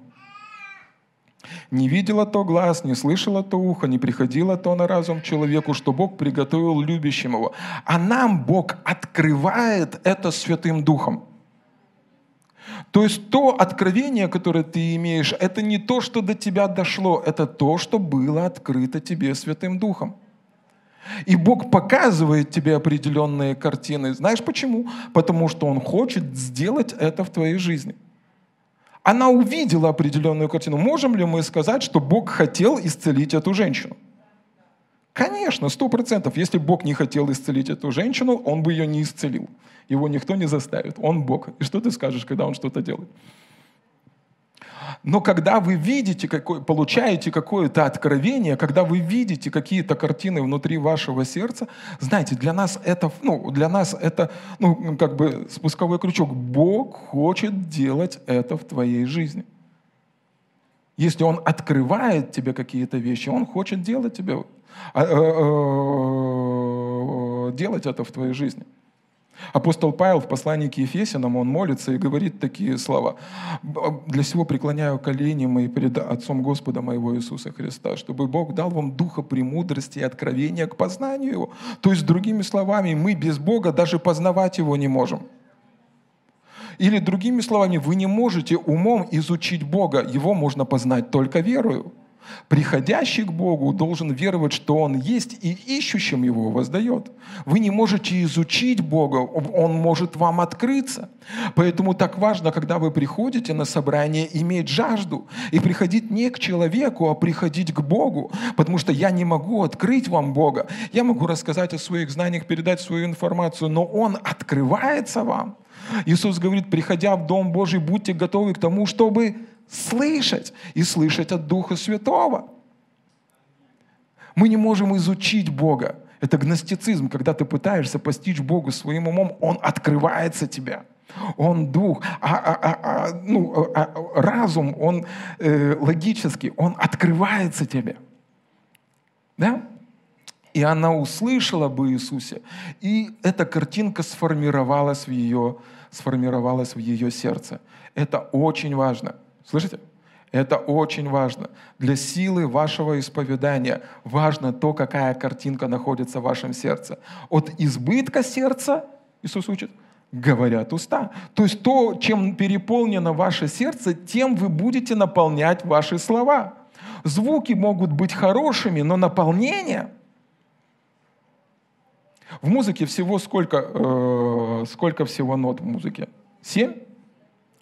«Не видела то глаз, не слышала то ухо, не приходило то на разум человеку, что Бог приготовил любящим его». А нам Бог открывает это Святым Духом. То есть то откровение, которое ты имеешь, это не то, что до тебя дошло, это то, что было открыто тебе Святым Духом. И Бог показывает тебе определенные картины. Знаешь почему? Потому что Он хочет сделать это в твоей жизни. Она увидела определенную картину. Можем ли мы сказать, что Бог хотел исцелить эту женщину? Конечно, сто процентов. Если Бог не хотел исцелить эту женщину, Он бы ее не исцелил. Его никто не заставит. Он Бог. И что ты скажешь, когда Он что-то делает? Но когда вы видите, какое, получаете какое-то откровение, когда вы видите какие-то картины внутри вашего сердца, знаете, для нас это, ну, для нас это, ну, как бы спусковой крючок. Бог хочет делать это в твоей жизни. Если Он открывает тебе какие-то вещи, Он хочет делать, тебе, делать это в твоей жизни. Апостол Павел в послании к Ефесянам, он молится и говорит такие слова. «Для сего преклоняю колени мои перед Отцом Господа моего Иисуса Христа, чтобы Бог дал вам духа премудрости и откровения к познанию Его». То есть, другими словами, мы без Бога даже познавать Его не можем. Или, другими словами, вы не можете умом изучить Бога, Его можно познать только верою. Приходящий к Богу должен веровать, что Он есть, и ищущим Его воздает. Вы не можете изучить Бога, Он может вам открыться. Поэтому так важно, когда вы приходите на собрание, иметь жажду и приходить не к человеку, а приходить к Богу. Потому что я не могу открыть вам Бога. Я могу рассказать о своих знаниях, передать свою информацию, но Он открывается вам. Иисус говорит: приходя в Дом Божий, будьте готовы к тому, чтобы слышать и слышать от Духа Святого. Мы не можем изучить Бога. Это гностицизм, когда ты пытаешься постичь Бога своим умом, Он открывается тебе. Он дух, а, а, а, ну, а, разум, он э, логический, он открывается тебе. Да? И она услышала об Иисусе, и эта картинка сформировалась в ее, сформировалась в ее сердце. Это очень важно. Слышите? Это очень важно. Для силы вашего исповедания важно то, какая картинка находится в вашем сердце. От избытка сердца, Иисус учит, говорят уста. То есть то, чем переполнено ваше сердце, тем вы будете наполнять ваши слова. Звуки могут быть хорошими, но наполнение... В музыке всего сколько, э, сколько всего нот в музыке? Семь?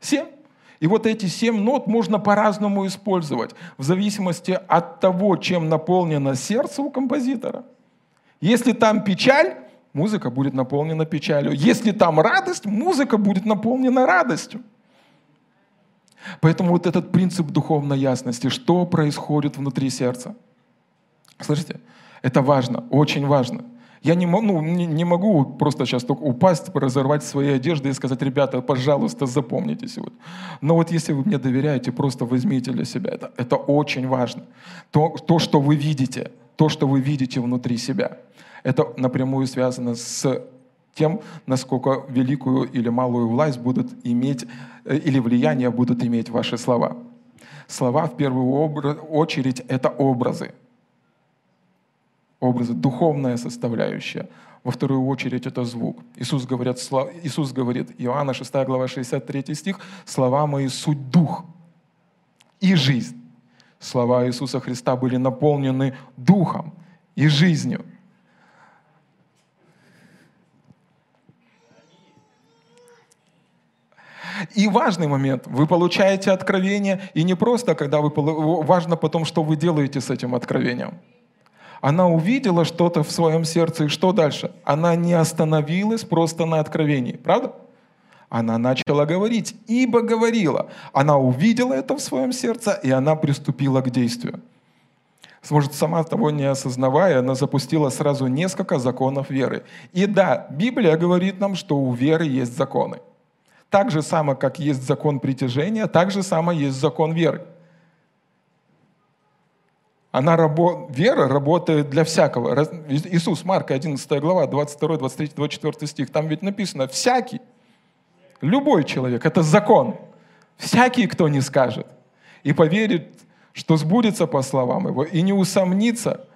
Семь? И вот эти семь нот можно по-разному использовать, в зависимости от того, чем наполнено сердце у композитора. Если там печаль, музыка будет наполнена печалью. Если там радость, музыка будет наполнена радостью. Поэтому вот этот принцип духовной ясности, что происходит внутри сердца. Слышите? Это важно, очень важно. Я не, ну, не могу просто сейчас только упасть, разорвать свои одежды и сказать: ребята, пожалуйста, запомните сегодня. Но вот если вы мне доверяете, просто возьмите для себя это. Это очень важно. То, то, что вы видите, то, что вы видите внутри себя, это напрямую связано с тем, насколько великую или малую власть будут иметь, или влияние будут иметь ваши слова. Слова, в первую очередь, это образы. Образы, духовная составляющая. Во вторую очередь это звук. Иисус говорит, слов... Иисус говорит, Иоанна шестая глава шестьдесят третий стих: «Слова мои суть дух и жизнь». Слова Иисуса Христа были наполнены духом и жизнью. И важный момент. Вы получаете откровение, и не просто, когда вы... Важно потом, что вы делаете с этим откровением. Она увидела что-то в своем сердце, и что дальше? Она не остановилась просто на откровении, правда? Она начала говорить, ибо говорила. Она увидела это в своем сердце, и она приступила к действию. Может, сама того не осознавая, она запустила сразу несколько законов веры. И да, Библия говорит нам, что у веры есть законы. Так же само, как есть закон притяжения, так же само есть закон веры. Она рабо... Вера работает для всякого. Иисус, Марка одиннадцатая глава, двадцать два, двадцать три, двадцать четыре стих. Там ведь написано: всякий, любой человек, это закон. Всякий, кто не скажет и поверит, что сбудется по словам его, и не усомнится,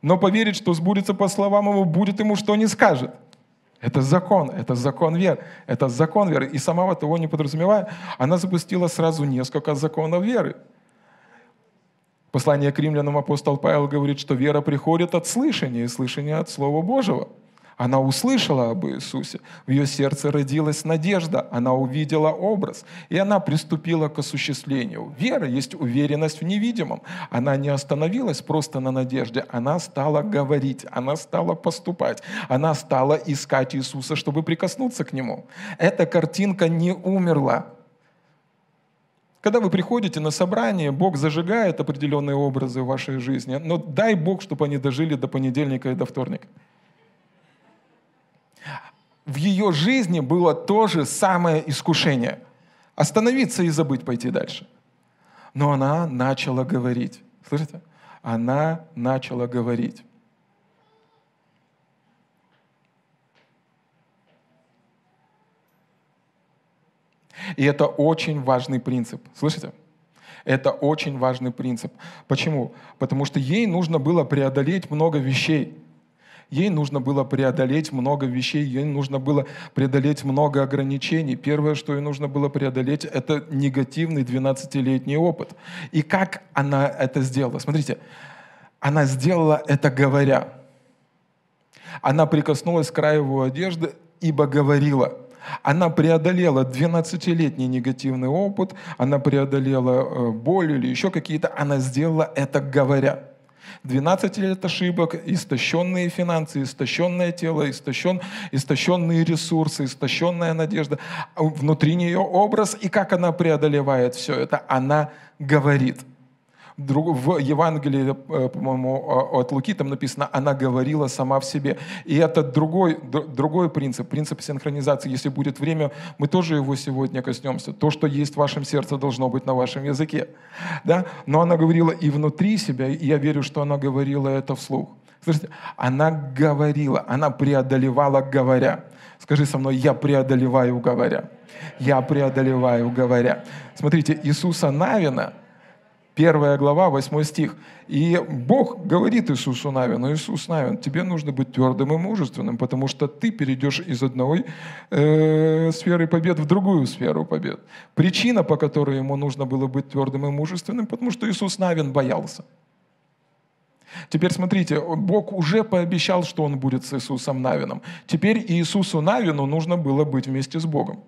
но поверит, что сбудется по словам его, будет ему, что не скажет. Это закон, это закон веры, это закон веры. И сама того не подразумевая, она запустила сразу несколько законов веры. Послание к римлянам апостол Павел говорит, что вера приходит от слышания, и слышание от Слова Божьего. Она услышала об Иисусе, в ее сердце родилась надежда, она увидела образ, и она приступила к осуществлению. Вера есть уверенность в невидимом. Она не остановилась просто на надежде, она стала говорить, она стала поступать, она стала искать Иисуса, чтобы прикоснуться к Нему. Эта картинка не умерла. Когда вы приходите на собрание, Бог зажигает определенные образы в вашей жизни, но дай Бог, чтобы они дожили до понедельника и до вторника. В ее жизни было то же самое искушение. Остановиться и забыть, пойти дальше. Но она начала говорить. Слышите? Она начала говорить. И это очень важный принцип. Слышите? Это очень важный принцип. Почему? Потому что ей нужно было преодолеть много вещей. Ей нужно было преодолеть много вещей, ей нужно было преодолеть много ограничений. Первое, что ей нужно было преодолеть, это негативный двенадцатилетний опыт. И как она это сделала? Смотрите, она сделала это говоря. Она прикоснулась к краю его одежды, ибо говорила. Она преодолела двенадцатилетний негативный опыт, она преодолела боль или еще какие-то, она сделала это говоря. двенадцать лет ошибок, истощенные финансы, истощенное тело, истощен, истощенные ресурсы, истощенная надежда. Внутри нее образ, и как она преодолевает все это? Она говорит. В Евангелии, по-моему, от Луки там написано, она говорила сама в себе. И это другой, другой принцип, принцип синхронизации. Если будет время, мы тоже его сегодня коснемся. То, что есть в вашем сердце, должно быть на вашем языке. Да? Но она говорила и внутри себя, и я верю, что она говорила это вслух. Слушайте, она говорила, она преодолевала говоря. Скажи со мной, я преодолеваю говоря. Я преодолеваю говоря. Смотрите, Иисуса Навина, первая глава, восьмой стих. И Бог говорит Иисусу Навину: «Иисус Навин, тебе нужно быть твердым и мужественным, потому что ты перейдешь из одной э, сферы побед в другую сферу побед». Причина, по которой ему нужно было быть твердым и мужественным, потому что Иисус Навин боялся. Теперь смотрите, Бог уже пообещал, что Он будет с Иисусом Навином. Теперь Иисусу Навину нужно было быть вместе с Богом.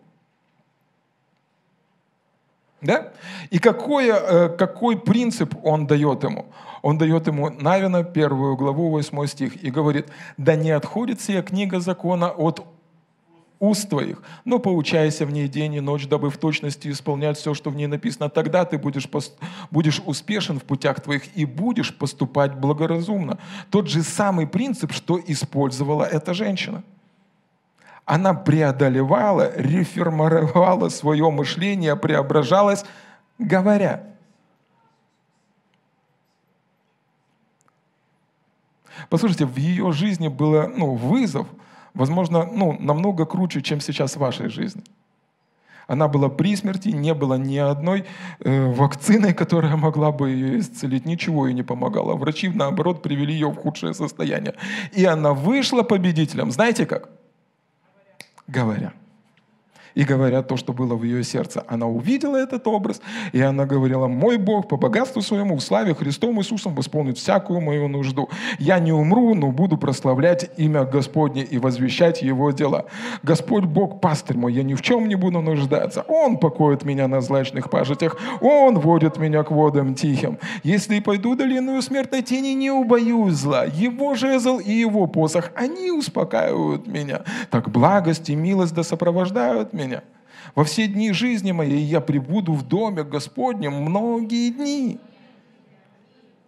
Да? И какое, какой принцип он дает ему? Он дает ему Навина, первую главу, восьмой стих, и говорит: «Да не отходит сия книга закона от уст твоих, но поучайся в ней день и ночь, дабы в точности исполнять все, что в ней написано. Тогда ты будешь, пост... будешь успешен в путях твоих и будешь поступать благоразумно». Тот же самый принцип, что использовала эта женщина. Она преодолевала, реформировала свое мышление, преображалась, говоря. Послушайте, в ее жизни был ну, вызов, возможно, ну, намного круче, чем сейчас в вашей жизни. Она была при смерти, не было ни одной э, вакцины, которая могла бы ее исцелить. Ничего ей не помогало. Врачи, наоборот, привели ее в худшее состояние. И она вышла победителем. Знаете как? Говоря. И говоря то, что было в ее сердце. Она увидела этот образ, и она говорила: «Мой Бог по богатству своему, в славе Христом Иисусом восполнит всякую мою нужду. Я не умру, но буду прославлять имя Господне и возвещать Его дела. Господь Бог пастырь мой, я ни в чем не буду нуждаться. Он покоит меня на злачных пажитях, Он водит меня к водам тихим. Если и пойду долиною смертной тени, не убоюсь зла. Его жезл и Его посох, они успокаивают меня. Так благость и милость да сопровождают меня. меня. Во все дни жизни моей я пребуду в доме Господнем многие дни».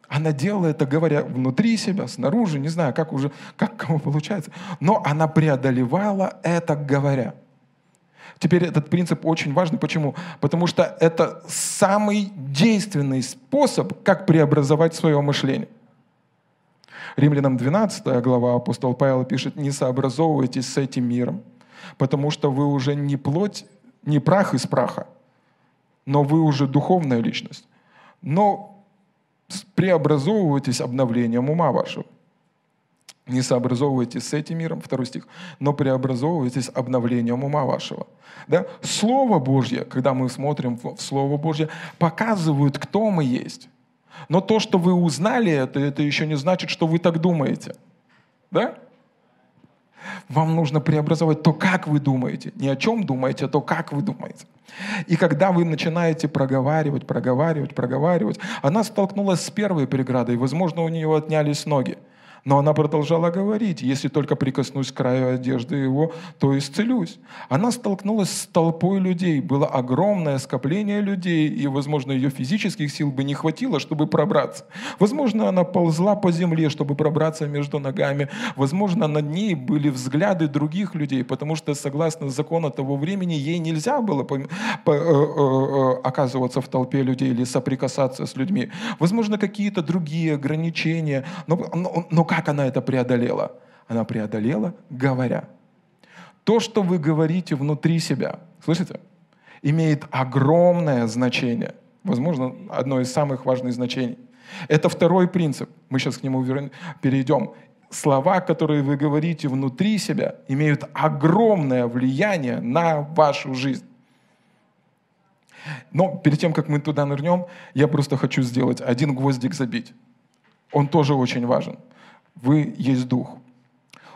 Она делала это, говоря, внутри себя, снаружи, не знаю, как уже, как кому получается, но она преодолевала это, говоря. Теперь этот принцип очень важный. Почему? Потому что это самый действенный способ, как преобразовать свое мышление. Римлянам двенадцатая глава апостол Павел пишет: «Не сообразовывайтесь с этим миром, потому что вы уже не плоть, не прах из праха, но вы уже духовная личность. Но преобразовываетесь обновлением ума вашего». Не сообразовывайтесь с этим миром, второй стих, но преобразовывайтесь обновлением ума вашего. Да? Слово Божье, когда мы смотрим в Слово Божье, показывает, кто мы есть. Но то, что вы узнали, это, это еще не значит, что вы так думаете. Да? Вам нужно преобразовать то, как вы думаете. Не о чем думаете, а то, как вы думаете. И когда вы начинаете проговаривать, проговаривать, проговаривать, она столкнулась с первой преградой, возможно, у нее отнялись ноги. Но она продолжала говорить, если только прикоснусь к краю одежды его, то исцелюсь. Она столкнулась с толпой людей, было огромное скопление людей, и, возможно, ее физических сил бы не хватило, чтобы пробраться. Возможно, она ползла по земле, чтобы пробраться между ногами. Возможно, над ней были взгляды других людей, потому что, согласно закону того времени, ей нельзя было оказываться в толпе людей или соприкасаться с людьми. Возможно, какие-то другие ограничения, но, но, но как она это преодолела? Она преодолела, говоря. То, что вы говорите внутри себя, слышите, имеет огромное значение. Возможно, одно из самых важных значений. Это второй принцип. Мы сейчас к нему перейдем. Слова, которые вы говорите внутри себя, имеют огромное влияние на вашу жизнь. Но перед тем, как мы туда нырнем, я просто хочу сделать один гвоздик забить. Он тоже очень важен. Вы есть дух,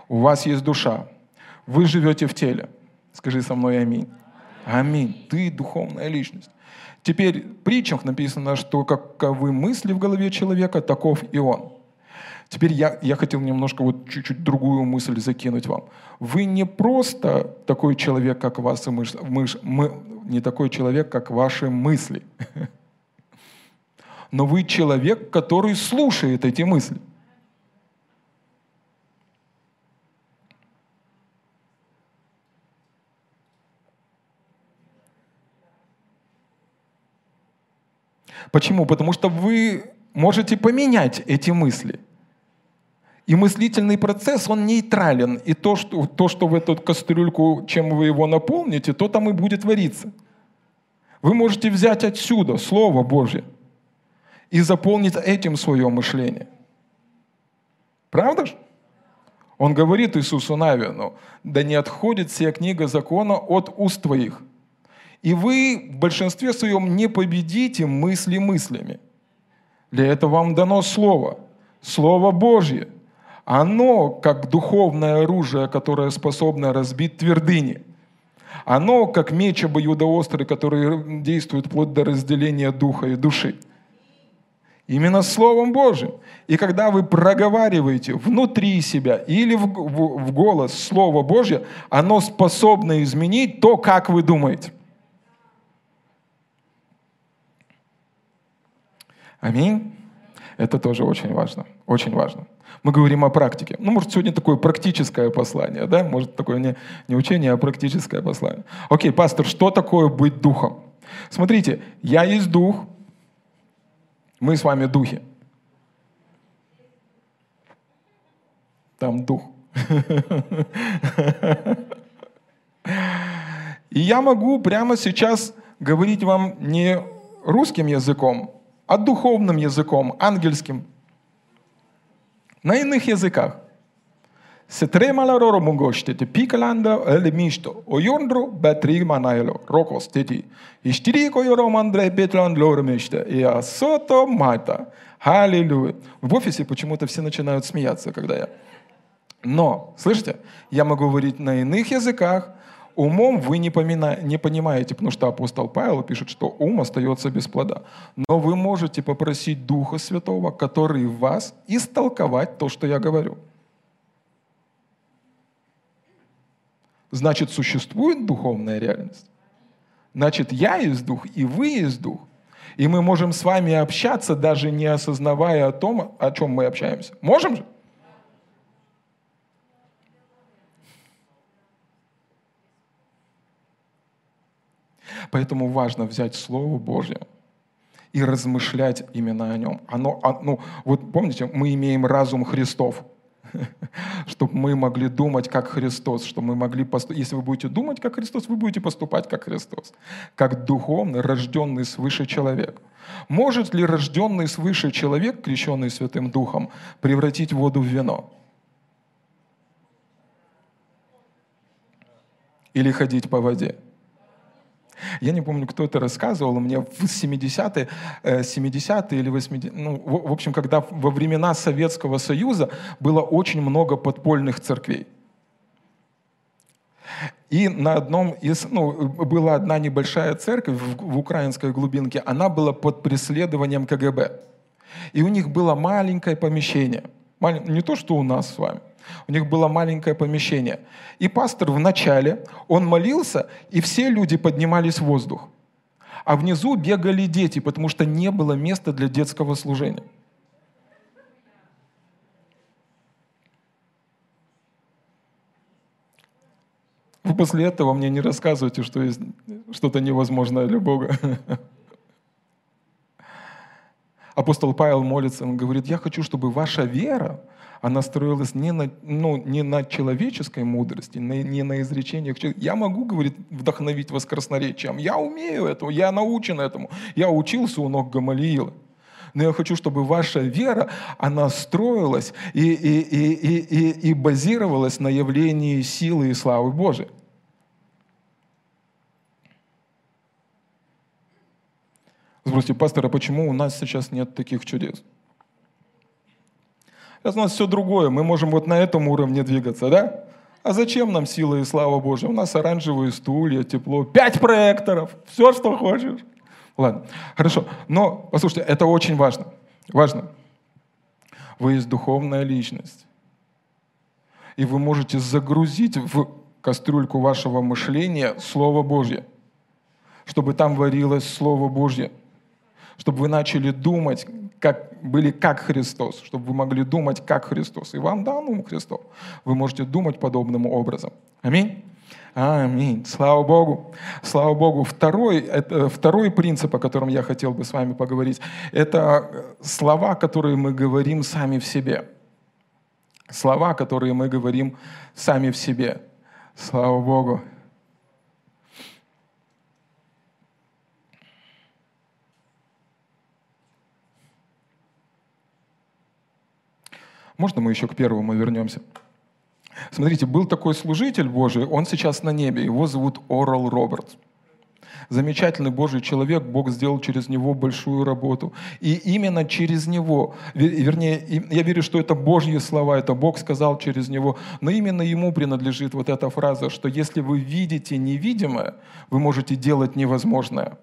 у вас есть душа, вы живете в теле. Скажи со мной аминь. Аминь. Ты духовная личность. Теперь в притчах написано, что каковы мысли в голове человека, таков и он. Теперь я, я хотел немножко вот чуть-чуть другую мысль закинуть вам. Вы не просто такой человек, как вас и мыш, мыш, мы, не такой человек, как ваши мысли, но вы человек, который слушает эти мысли. Почему? Потому что вы можете поменять эти мысли. И мыслительный процесс, он нейтрален. И то, что, то, что в эту кастрюльку, чем вы его наполните, то там и будет вариться. Вы можете взять отсюда Слово Божье и заполнить этим свое мышление. Правда же? Он говорит Иисусу Навину: «Да не отходит сия книга закона от уст твоих». И вы в большинстве своем не победите мысли мыслями. Для этого вам дано Слово, Слово Божье. Оно, как духовное оружие, которое способно разбить твердыни. Оно, как меч обоюдоострый, который действует вплоть до разделения духа и души. Именно Словом Божьим. И когда вы проговариваете внутри себя или в, в, в голос Слово Божье, оно способно изменить то, как вы думаете. Аминь. Это тоже очень важно. Очень важно. Мы говорим о практике. Ну, может, сегодня такое практическое послание, да? Может, такое не, не учение, а практическое послание. Окей, пастор, что такое быть духом? Смотрите, я есть дух, мы с вами духи. Там дух. И я могу прямо сейчас говорить вам не русским языком, а духовным языком, ангельским, на иных языках. В офисе почему-то все начинают смеяться, когда я... Но, слышите, я могу говорить на иных языках, умом вы не, помина... не понимаете, потому что апостол Павел пишет, что ум остается без плода. Но вы можете попросить Духа Святого, который в вас, истолковать то, что я говорю. Значит, существует духовная реальность. Значит, я есть Дух, и вы есть Дух. И мы можем с вами общаться, даже не осознавая о том, о чем мы общаемся. Можем же? Поэтому важно взять Слово Божье и размышлять именно о нем. Оно, ну, вот помните, мы имеем разум Христов, чтобы мы могли думать как Христос, чтобы мы могли поступать. Если вы будете думать как Христос, вы будете поступать как Христос, как духовный, рожденный свыше человек. Может ли рожденный свыше человек, крещенный Святым Духом, превратить воду в вино? или ходить по воде? Я не помню, кто это рассказывал мне в семидесятые, семидесятые или восьмидесятые, ну, в общем, когда во времена Советского Союза было очень много подпольных церквей. И на одном из, ну, была одна небольшая церковь в, в украинской глубинке, она была под преследованием ка гэ бэ. И у них было маленькое помещение, Маль... не то, что у нас с вами. У них было маленькое помещение. И пастор вначале, он молился, и все люди поднимались в воздух. А внизу бегали дети, потому что не было места для детского служения. Вы после этого мне не рассказывайте, что есть что-то невозможное для Бога. Апостол Павел молится, он говорит: «Я хочу, чтобы ваша вера, она строилась не на, ну, не на человеческой мудрости, не, не на изречениях. Я могу, говорит, вдохновить вас красноречием. Я умею этому, я научен этому. Я учился у ног Гамалиила. Но я хочу, чтобы ваша вера, она строилась и, и, и, и, и, и базировалась на явлении силы и славы Божией». Спросите: пастор, а почему у нас сейчас нет таких чудес? У нас все другое, мы можем вот на этом уровне двигаться, да? А зачем нам сила и слава Божия? У нас оранжевые стулья, тепло, пять проекторов, все, что хочешь. Ладно, хорошо, но послушайте, это очень важно, важно. Вы есть духовная личность, и вы можете загрузить в кастрюльку вашего мышления Слово Божье, чтобы там варилось Слово Божье, чтобы вы начали думать, как, были как Христос, чтобы вы могли думать, как Христос. И вам дан ум Христов. Вы можете думать подобным образом. Аминь? Аминь. Слава Богу. Слава Богу. Второй, это, второй принцип, о котором я хотел бы с вами поговорить, это слова, которые мы говорим сами в себе. Слова, которые мы говорим сами в себе. Слава Богу. Можно мы еще к первому вернемся? Смотрите, был такой служитель Божий, он сейчас на небе, его зовут Орал Робертс. Замечательный Божий человек, Бог сделал через него большую работу. И именно через него, вернее, я верю, что это Божьи слова, это Бог сказал через него, но именно ему принадлежит вот эта фраза, что если вы видите невидимое, вы можете делать невозможное.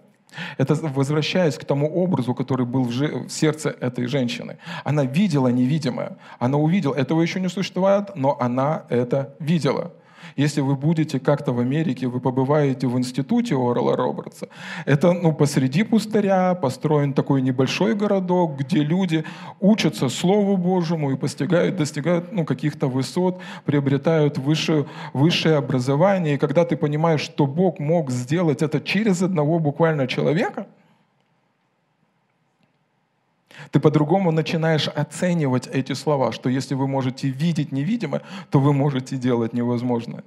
Это возвращаясь к тому образу, который был в сердце этой женщины. Она видела невидимое, она увидела. Этого еще не существует, но она это видела. Если вы будете как-то в Америке, вы побываете в институте Орала Робертса, это, ну, посреди пустыря построен такой небольшой городок, где люди учатся Слову Божьему и постигают, достигают, ну, каких-то высот, приобретают высшее, высшее образование. И когда ты понимаешь, что Бог мог сделать это через одного буквально человека, ты по-другому начинаешь оценивать эти слова, что если вы можете видеть невидимое, то вы можете делать невозможное.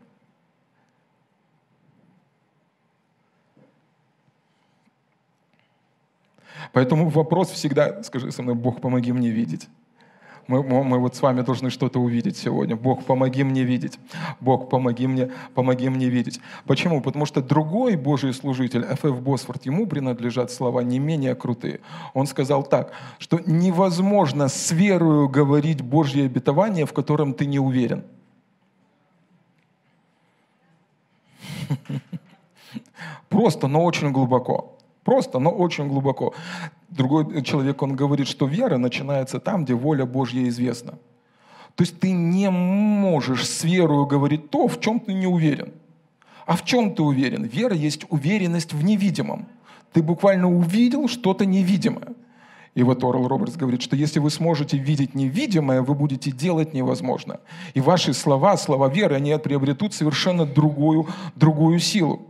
Поэтому вопрос всегда, скажи со мной: Бог, помоги мне видеть. Мы, мы вот с вами должны что-то увидеть сегодня. Бог, помоги мне видеть. Бог, помоги мне, помоги мне видеть. Почему? Потому что другой Божий служитель, Эф Эф Босфорд, ему принадлежат слова не менее крутые. Он сказал так, что невозможно с верою говорить Божье обетование, в котором ты не уверен. Просто, но очень глубоко. Просто, но очень глубоко. Другой человек, он говорит, что вера начинается там, где воля Божья известна. То есть ты не можешь с верою говорить то, в чем ты не уверен. А в чем ты уверен? Вера есть уверенность в невидимом. Ты буквально увидел что-то невидимое. И вот Орал Робертс говорит, что если вы сможете видеть невидимое, вы будете делать невозможное. И ваши слова, слова веры, они приобретут совершенно другую, другую силу.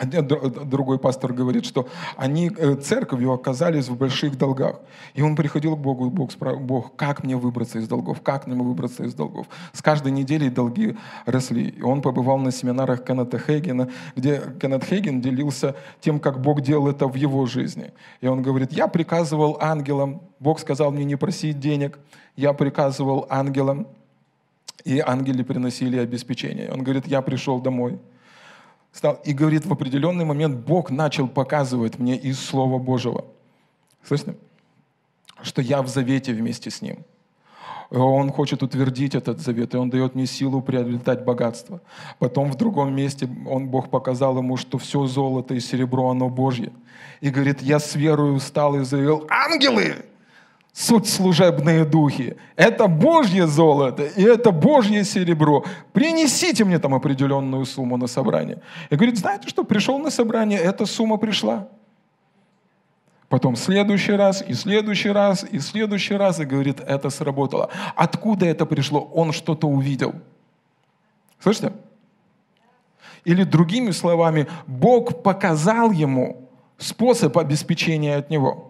Другой пастор говорит, что они церковью оказались в больших долгах. И он приходил к Богу, и Бог спрашивал: Бог, как мне выбраться из долгов? Как мне выбраться из долгов? С каждой неделей долги росли. И он побывал на семинарах Кеннета Хейгена, где Кеннет Хейген делился тем, как Бог делал это в его жизни. И он говорит: я приказывал ангелам, Бог сказал мне не просить денег, я приказывал ангелам, И ангелы приносили обеспечение. Он говорит, я пришел домой. Стал, и говорит, в определенный момент Бог начал показывать мне из Слова Божьего. Слышно? Что я в завете вместе с Ним. Он хочет утвердить этот завет, и Он дает мне силу приобретать богатство. Потом в другом месте он, Бог показал ему, что все золото и серебро, оно Божье. И говорит, я с верою встал и заявил, ангелы, суть служебные духи, это Божье золото и это Божье серебро. Принесите мне там определенную сумму на собрание. И говорит, знаете что, пришел на собрание, эта сумма пришла. Потом в следующий раз, и следующий раз, и следующий раз, и говорит, это сработало. Откуда это пришло? Он что-то увидел. Слышите? Или другими словами, Бог показал ему способ обеспечения от него.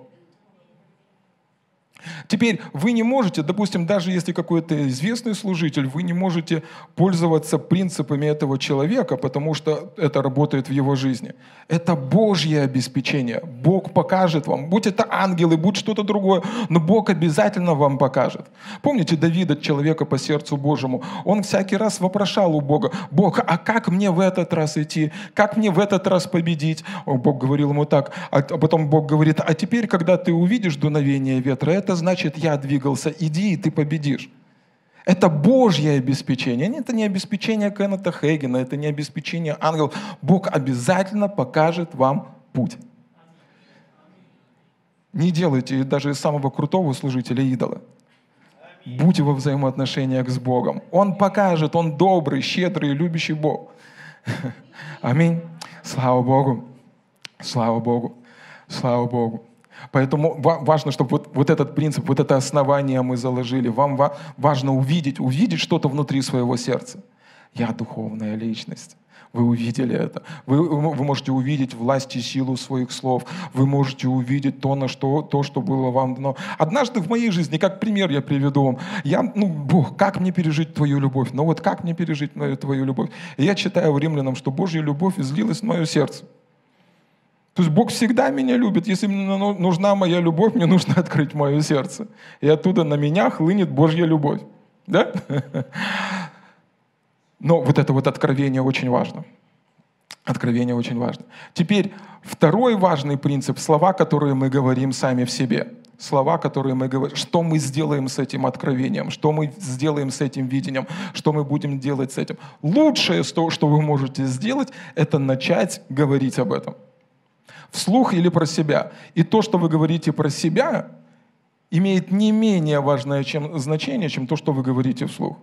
Теперь вы не можете, допустим, даже если какой-то известный служитель, вы не можете пользоваться принципами этого человека, потому что это работает в его жизни. Это Божье обеспечение. Бог покажет вам. Будь это ангелы, будь что-то другое, но Бог обязательно вам покажет. Помните Давида, человека по сердцу Божьему? Он всякий раз вопрошал у Бога, «Бог, а как мне в этот раз идти? Как мне в этот раз победить?» Бог говорил ему так. А потом Бог говорит, «А теперь, когда ты увидишь дуновение ветра, это значит, я двигался, иди, и ты победишь». Это Божье обеспечение. Это не обеспечение Кеннета Хейгена, это не обеспечение ангелов. Бог обязательно покажет вам путь. Не делайте даже из самого крутого служителя идола. Будь во взаимоотношениях с Богом. Он покажет, Он добрый, щедрый, любящий Бог. Аминь. Слава Богу. Слава Богу. Слава Богу. Поэтому важно, чтобы вот, вот этот принцип, вот это основание мы заложили. Вам важно увидеть, увидеть что-то внутри своего сердца. Я духовная личность. Вы увидели это. Вы, вы можете увидеть власть и силу своих слов. Вы можете увидеть то, на что, то, что было вам дано. Однажды в моей жизни, как пример я приведу вам, я, ну, Бог, как мне пережить Твою любовь? Ну вот как мне пережить Твою любовь? И я читаю в Римлянам, что Божья любовь излилась в мое сердце. То есть Бог всегда меня любит. Если мне нужна моя любовь, мне нужно открыть мое сердце. И оттуда на меня хлынет Божья любовь. Да? Но вот это вот откровение очень важно. Откровение очень важно. Теперь второй важный принцип — слова, которые мы говорим сами в себе. Слова, которые мы говорим, что мы сделаем с этим откровением, что мы сделаем с этим видением, что мы будем делать с этим. Лучшее, что вы можете сделать, это начать говорить об этом. Вслух или про себя. И то, что вы говорите про себя, имеет не менее важное чем, значение, чем то, что вы говорите вслух.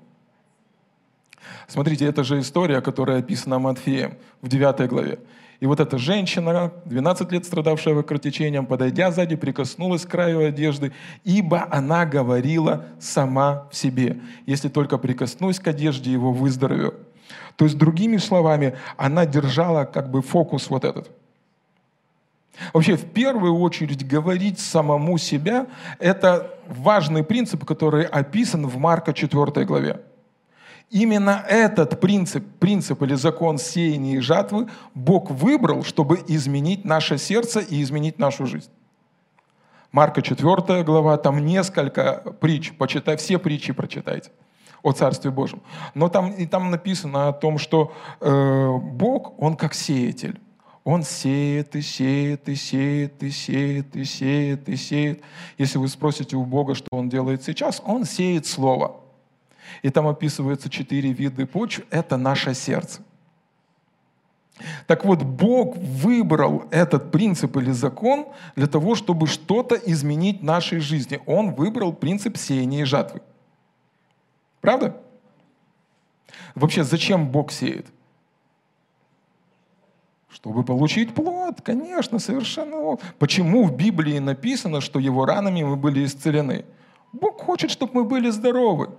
Смотрите, это же история, которая описана Матфеем в девятой главе. И вот эта женщина, двенадцать лет страдавшая кровотечением, подойдя сзади, прикоснулась к краю одежды, ибо она говорила сама в себе. Если только прикоснусь к одежде его, выздоровею. То есть, другими словами, она держала как бы фокус вот этот. Вообще, в первую очередь, говорить самому себя – это важный принцип, который описан в Марка четвёртой главе. Именно этот принцип, принцип или закон сеяния и жатвы Бог выбрал, чтобы изменить наше сердце и изменить нашу жизнь. Марка четвёртая глава, там несколько притч, почитай, все притчи прочитайте о Царстве Божьем. Но там, и там написано о том, что э, Бог, Он как сеятель. Он сеет и сеет, и сеет, и сеет, и сеет, и сеет. Если вы спросите у Бога, что Он делает сейчас, Он сеет Слово. И там описываются четыре вида почвы. Это наше сердце. Так вот, Бог выбрал этот принцип или закон для того, чтобы что-то изменить в нашей жизни. Он выбрал принцип сеяния и жатвы. Правда? Вообще, зачем Бог сеет? Чтобы получить плод, конечно, совершенно. Почему в Библии написано, что его ранами мы были исцелены? Бог хочет, чтобы мы были здоровы.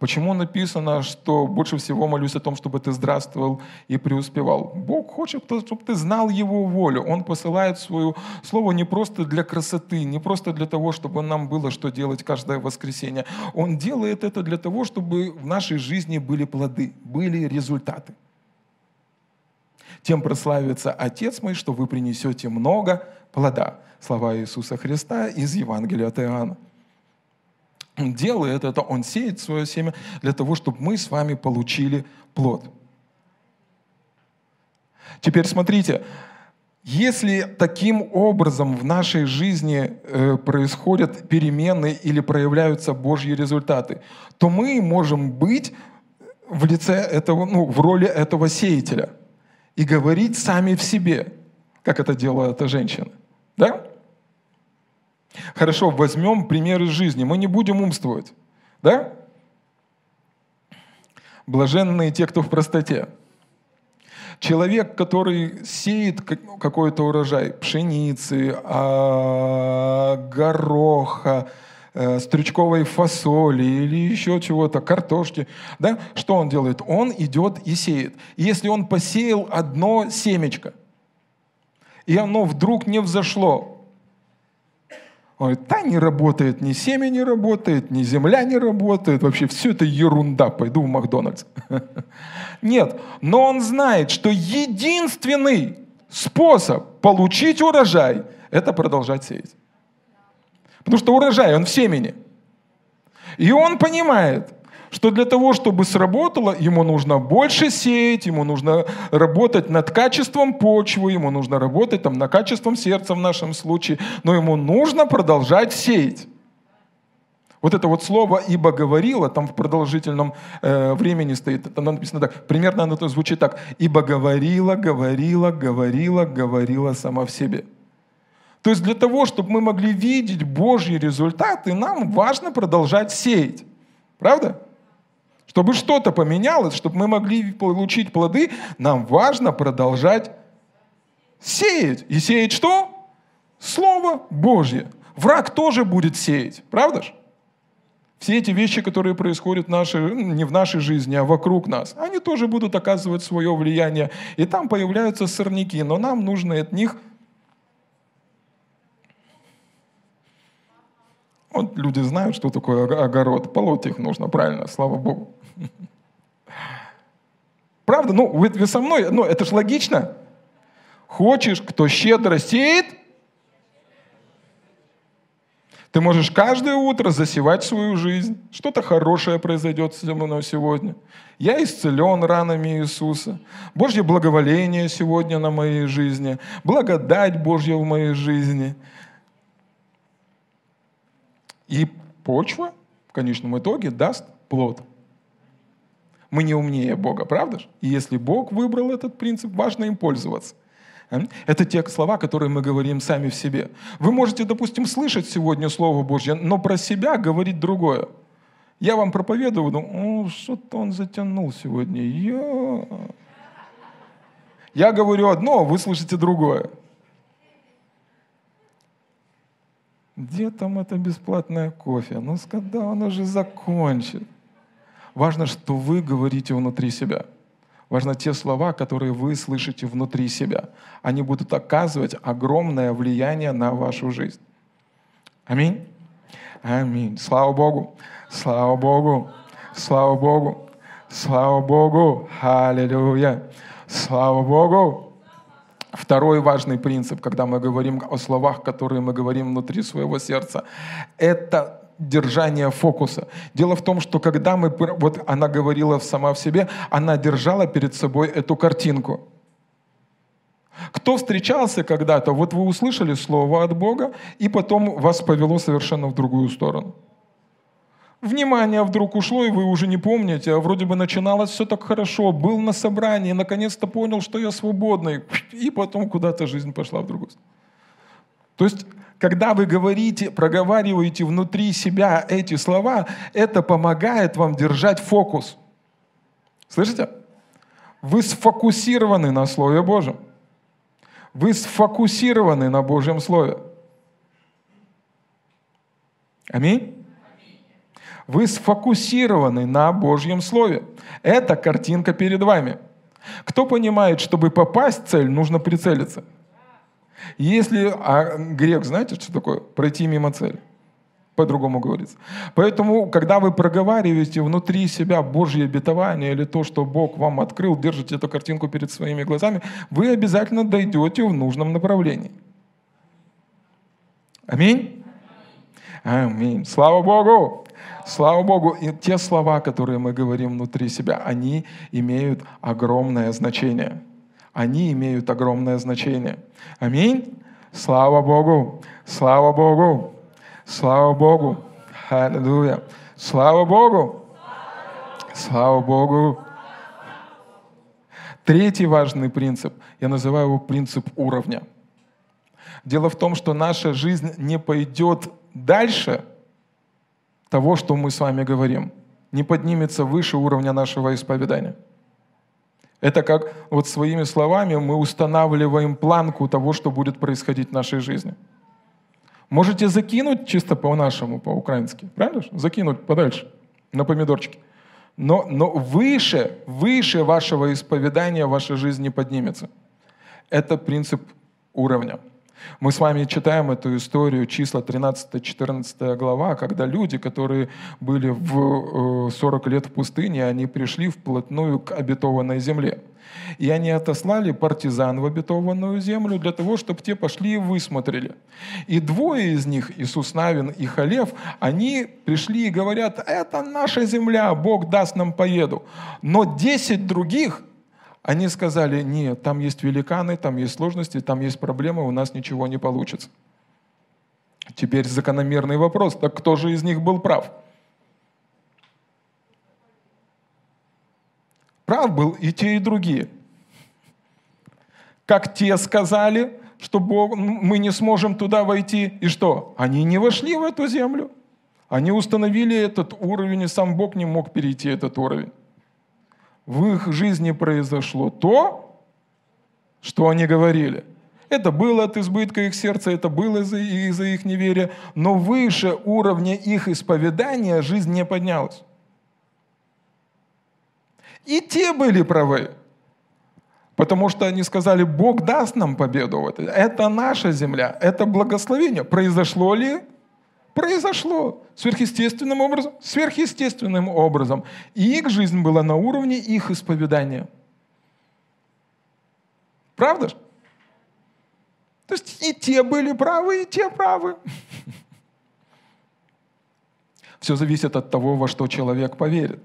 Почему написано, что больше всего молюсь о том, чтобы ты здравствовал и преуспевал? Бог хочет, чтобы ты знал Его волю. Он посылает свое слово не просто для красоты, не просто для того, чтобы нам было что делать каждое воскресенье. Он делает это для того, чтобы в нашей жизни были плоды, были результаты. Тем прославится Отец мой, что вы принесете много плода. Слова Иисуса Христа из Евангелия от Иоанна. делает это, Он сеет свое семя для того, чтобы мы с вами получили плод. Теперь смотрите, если таким образом в нашей жизни происходят перемены или проявляются Божьи результаты, то мы можем быть в лице этого, ну, в роли этого сеятеля и говорить сами в себе, как это делала эта женщина. Да? Хорошо, возьмем пример из жизни. Мы не будем умствовать. Да? Блаженные те, кто в простоте. Человек, который сеет какой-то урожай пшеницы, гороха, стручковой фасоли или еще чего-то, картошки, да? Что он делает? Он идет и сеет. Если он посеял одно семечко, и оно вдруг не взошло, он говорит, да, не работает, ни семя не работает, ни земля не работает, вообще все это ерунда, пойду в Макдональдс. Нет, но он знает, что единственный способ получить урожай – это продолжать сеять. Потому что урожай, он в семени. И он понимает, что для того, чтобы сработало, ему нужно больше сеять, ему нужно работать над качеством почвы, ему нужно работать там, над качеством сердца в нашем случае, но ему нужно продолжать сеять. Вот это вот слово «ибо говорила», там в продолжительном э, времени стоит, там написано так, примерно оно звучит так, «ибо говорила, говорила, говорила, говорила сама в себе». То есть для того, чтобы мы могли видеть Божьи результаты, нам важно продолжать сеять. Правда? Чтобы что-то поменялось, чтобы мы могли получить плоды, нам важно продолжать сеять. И сеять что? Слово Божье. Враг тоже будет сеять. Правда же? Все эти вещи, которые происходят в нашей, не в нашей жизни, а вокруг нас, они тоже будут оказывать свое влияние. И там появляются сорняки, но нам нужно от них... Вот люди знают, что такое огород. Полоть их нужно, правильно, слава Богу. Правда? Ну, вы, вы со мной, ну, это же логично. Хочешь, кто щедро сеет, ты можешь каждое утро засевать свою жизнь. Что-то хорошее произойдет со мной сегодня. Я исцелен ранами Иисуса. Божье благоволение сегодня на моей жизни. Благодать Божья в моей жизни. И почва в конечном итоге даст плод. Мы не умнее Бога, правда же? И если Бог выбрал этот принцип, важно им пользоваться. Это те слова, которые мы говорим сами в себе. Вы можете, допустим, слышать сегодня Слово Божье, но про себя говорить другое. Я вам проповедую, думаю, что-то он затянул сегодня. Я... Я говорю одно, а вы слышите другое. Где там это бесплатное кофе? Ну, когда оно же закончит? Важно, что вы говорите внутри себя. Важно те слова, которые вы слышите внутри себя. Они будут оказывать огромное влияние на вашу жизнь. Аминь? Аминь. Слава Богу! Слава Богу! Слава Богу! Слава Богу! Аллилуйя! Слава Богу! Второй важный принцип, когда мы говорим о словах, которые мы говорим внутри своего сердца, это держание фокуса. Дело в том, что когда мы, вот она говорила сама в себе, она держала перед собой эту картинку. Кто встречался когда-то, вот вы услышали слово от Бога, и потом вас повело совершенно в другую сторону. Внимание вдруг ушло, и вы уже не помните, а вроде бы начиналось все так хорошо, был на собрании, наконец-то понял, что я свободный, и потом куда-то жизнь пошла в другую сторону. То есть, когда вы говорите, проговариваете внутри себя эти слова, это помогает вам держать фокус. Слышите? Вы сфокусированы на Слове Божьем. Вы сфокусированы на Божьем Слове. Аминь? Вы сфокусированы на Божьем Слове. Это картинка перед вами. Кто понимает, чтобы попасть в цель, нужно прицелиться. Если а грех, знаете, что такое? Пройти мимо цели. По-другому говорится. Поэтому, когда вы проговариваете внутри себя Божье обетование или то, что Бог вам открыл, держите эту картинку перед своими глазами, вы обязательно дойдете в нужном направлении. Аминь? Аминь. Слава Богу! Слава Богу, и те слова, которые мы говорим внутри себя, они имеют огромное значение. Они имеют огромное значение. Аминь. Слава Богу. Слава Богу. Слава Богу. Аллилуйя. Слава Богу. Слава Богу. Третий важный принцип, я называю его принцип уровня. Дело в том, что наша жизнь не пойдет дальше того, что мы с вами говорим, не поднимется выше уровня нашего исповедания. Это как вот своими словами мы устанавливаем планку того, что будет происходить в нашей жизни. Можете закинуть чисто по-нашему, по-украински, правильно? Закинуть подальше, на помидорчики. Но, но выше, выше вашего исповедания ваша жизнь не поднимется. Это принцип уровня. Мы с вами читаем эту историю, числа тринадцатая-четырнадцатая глава, когда люди, которые были в сорок лет в пустыне, они пришли вплотную к обетованной земле. И они отослали партизан в обетованную землю для того, чтобы те пошли и высмотрели. И двое из них, Иисус Навин и Халев, они пришли и говорят: это наша земля, Бог даст нам поеду. Но десять других, они сказали: нет, там есть великаны, там есть сложности, там есть проблемы, у нас ничего не получится. Теперь закономерный вопрос: так кто же из них был прав? Прав был и те, и другие. Как те сказали, что Бог, мы не сможем туда войти, и что? Они не вошли в эту землю. Они установили этот уровень, и сам Бог не мог перейти этот уровень. В их жизни произошло то, что они говорили. Это было от избытка их сердца, это было из-за, из-за их неверия, но выше уровня их исповедания жизнь не поднялась. И те были правы, потому что они сказали: Бог даст нам победу. Это наша земля, это благословение. Произошло ли? Произошло. Сверхъестественным образом? Сверхъестественным образом. И их жизнь была на уровне их исповедания. Правда же? То есть и те были правы, и те правы. Все зависит от того, во что человек поверит.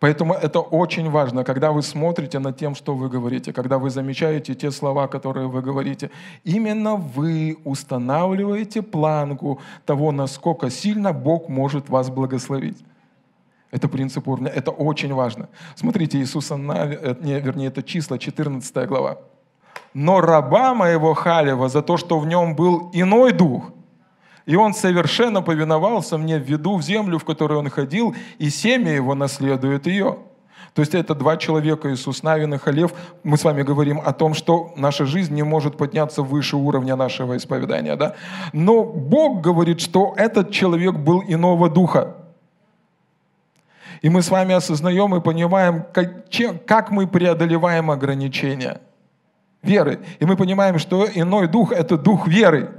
Поэтому это очень важно, когда вы смотрите над тем, что вы говорите, когда вы замечаете те слова, которые вы говорите. Именно вы устанавливаете планку того, насколько сильно Бог может вас благословить. Это принцип уровня, это очень важно. Смотрите, Иисуса, не, вернее, это числа, четырнадцатая глава. «Но раба моего Халева за то, что в нем был иной дух, и он совершенно повиновался мне, введу в землю, в которую он ходил, и семя его наследует ее». То есть это два человека, Иисус Навин и Халев. Мы с вами говорим о том, что наша жизнь не может подняться выше уровня нашего исповедания. Да? Но Бог говорит, что этот человек был иного духа. И мы с вами осознаем и понимаем, как, чем, как мы преодолеваем ограничения веры. И мы понимаем, что иной дух – это дух веры.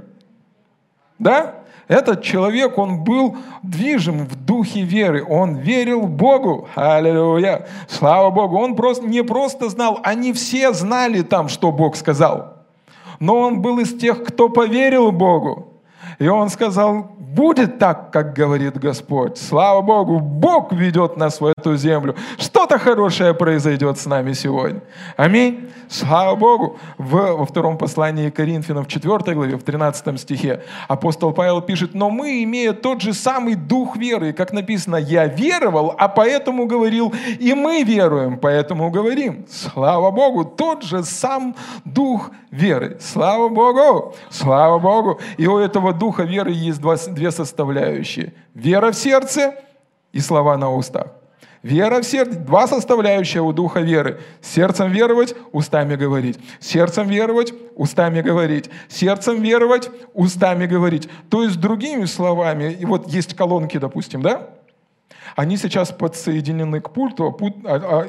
Да? Этот человек, он был движим в духе веры. Он верил Богу. Аллилуйя. Слава Богу. Он просто, не просто знал, они все знали там, что Бог сказал. Но он был из тех, кто поверил Богу. И он сказал: будет так, как говорит Господь. Слава Богу, Бог ведет нас в эту землю. Что-то хорошее произойдет с нами сегодня. Аминь. Слава Богу. В, во втором послании Коринфянам, в четвёртой главе, в тринадцатом стихе, апостол Павел пишет: «Но мы, имея тот же самый дух веры, как написано, я веровал, а поэтому говорил, и мы веруем, поэтому говорим». Слава Богу, тот же сам дух веры. Слава Богу. Слава Богу. И у этого духа веры есть два две составляющие. Вера в сердце и слова на устах. Вера в сердце. Два составляющие у духа веры. Сердцем веровать, устами говорить. Сердцем веровать, устами говорить. Сердцем веровать, устами говорить. То есть, другими словами, и вот есть колонки, допустим, да? Они сейчас подсоединены к пульту,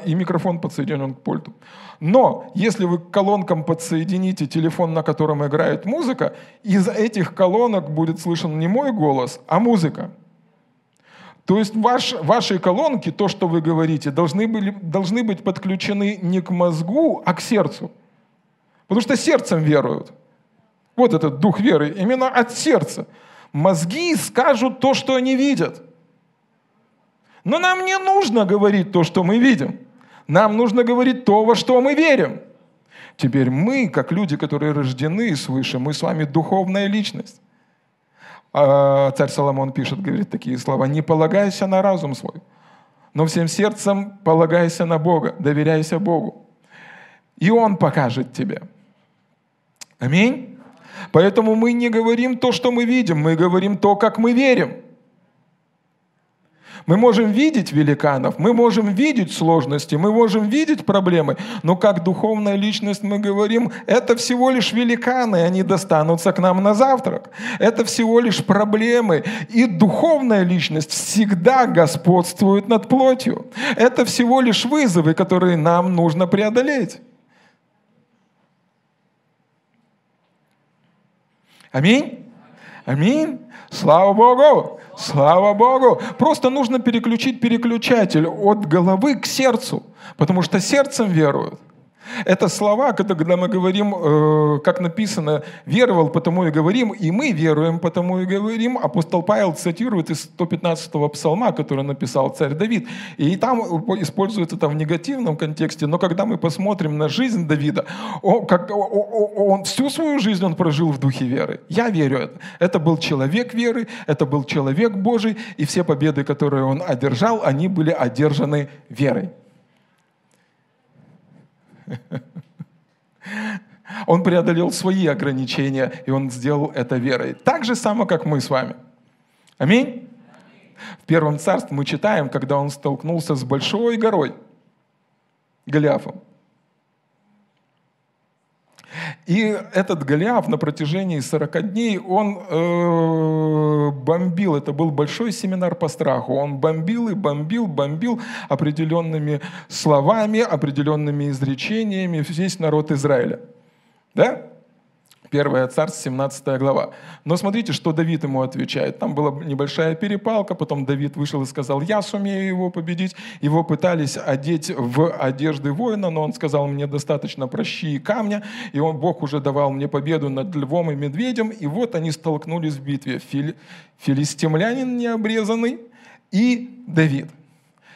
и микрофон подсоединен к пульту. Но если вы к колонкам подсоедините телефон, на котором играет музыка, из этих колонок будет слышен не мой голос, а музыка. То есть ваш, ваши колонки, то, что вы говорите, должны были, должны быть подключены не к мозгу, а к сердцу. Потому что сердцем веруют. Вот этот дух веры именно от сердца. Мозги скажут то, что они видят. Но нам не нужно говорить то, что мы видим. Нам нужно говорить то, во что мы верим. Теперь мы, как люди, которые рождены свыше, мы с вами духовная личность. А царь Соломон пишет, говорит такие слова: «Не полагайся на разум свой, но всем сердцем полагайся на Бога, доверяйся Богу, и Он покажет тебе». Аминь. Поэтому мы не говорим то, что мы видим, мы говорим то, как мы верим. Мы можем видеть великанов, мы можем видеть сложности, мы можем видеть проблемы, но как духовная личность мы говорим, это всего лишь великаны, они достанутся к нам на завтрак. Это всего лишь проблемы. И духовная личность всегда господствует над плотью. Это всего лишь вызовы, которые нам нужно преодолеть. Аминь? Аминь. Слава Богу! Слава Богу! Просто нужно переключить переключатель от головы к сердцу, потому что сердцем веруют. Это слова, когда мы говорим, как написано, «веровал, потому и говорим», и мы веруем, потому и говорим. Апостол Павел цитирует из сто пятнадцатого псалма, который написал царь Давид, и там используется это в негативном контексте, но когда мы посмотрим на жизнь Давида, он, как, он всю свою жизнь он прожил в духе веры. Я верю это. Это был человек веры, это был человек Божий, и все победы, которые он одержал, они были одержаны верой. Он преодолел свои ограничения, и он сделал это верой. Так же само, как мы с вами. Аминь? Аминь. В Первом Царстве мы читаем, когда он столкнулся с большой горой, Голиафом. И этот Голиаф на протяжении сорока дней, он э, бомбил, это был большой семинар по страху, он бомбил и бомбил, бомбил определенными словами, определенными изречениями весь народ Израиля. Да? Первое Царство, семнадцатая глава. Но смотрите, что Давид ему отвечает. Там была небольшая перепалка, потом Давид вышел и сказал: «Я сумею его победить». Его пытались одеть в одежды воина, но он сказал: «Мне достаточно прощи и камня». И он, Бог уже давал мне победу над львом и медведем. И вот они столкнулись в битве. Фили... Филистимлянин необрезанный и Давид.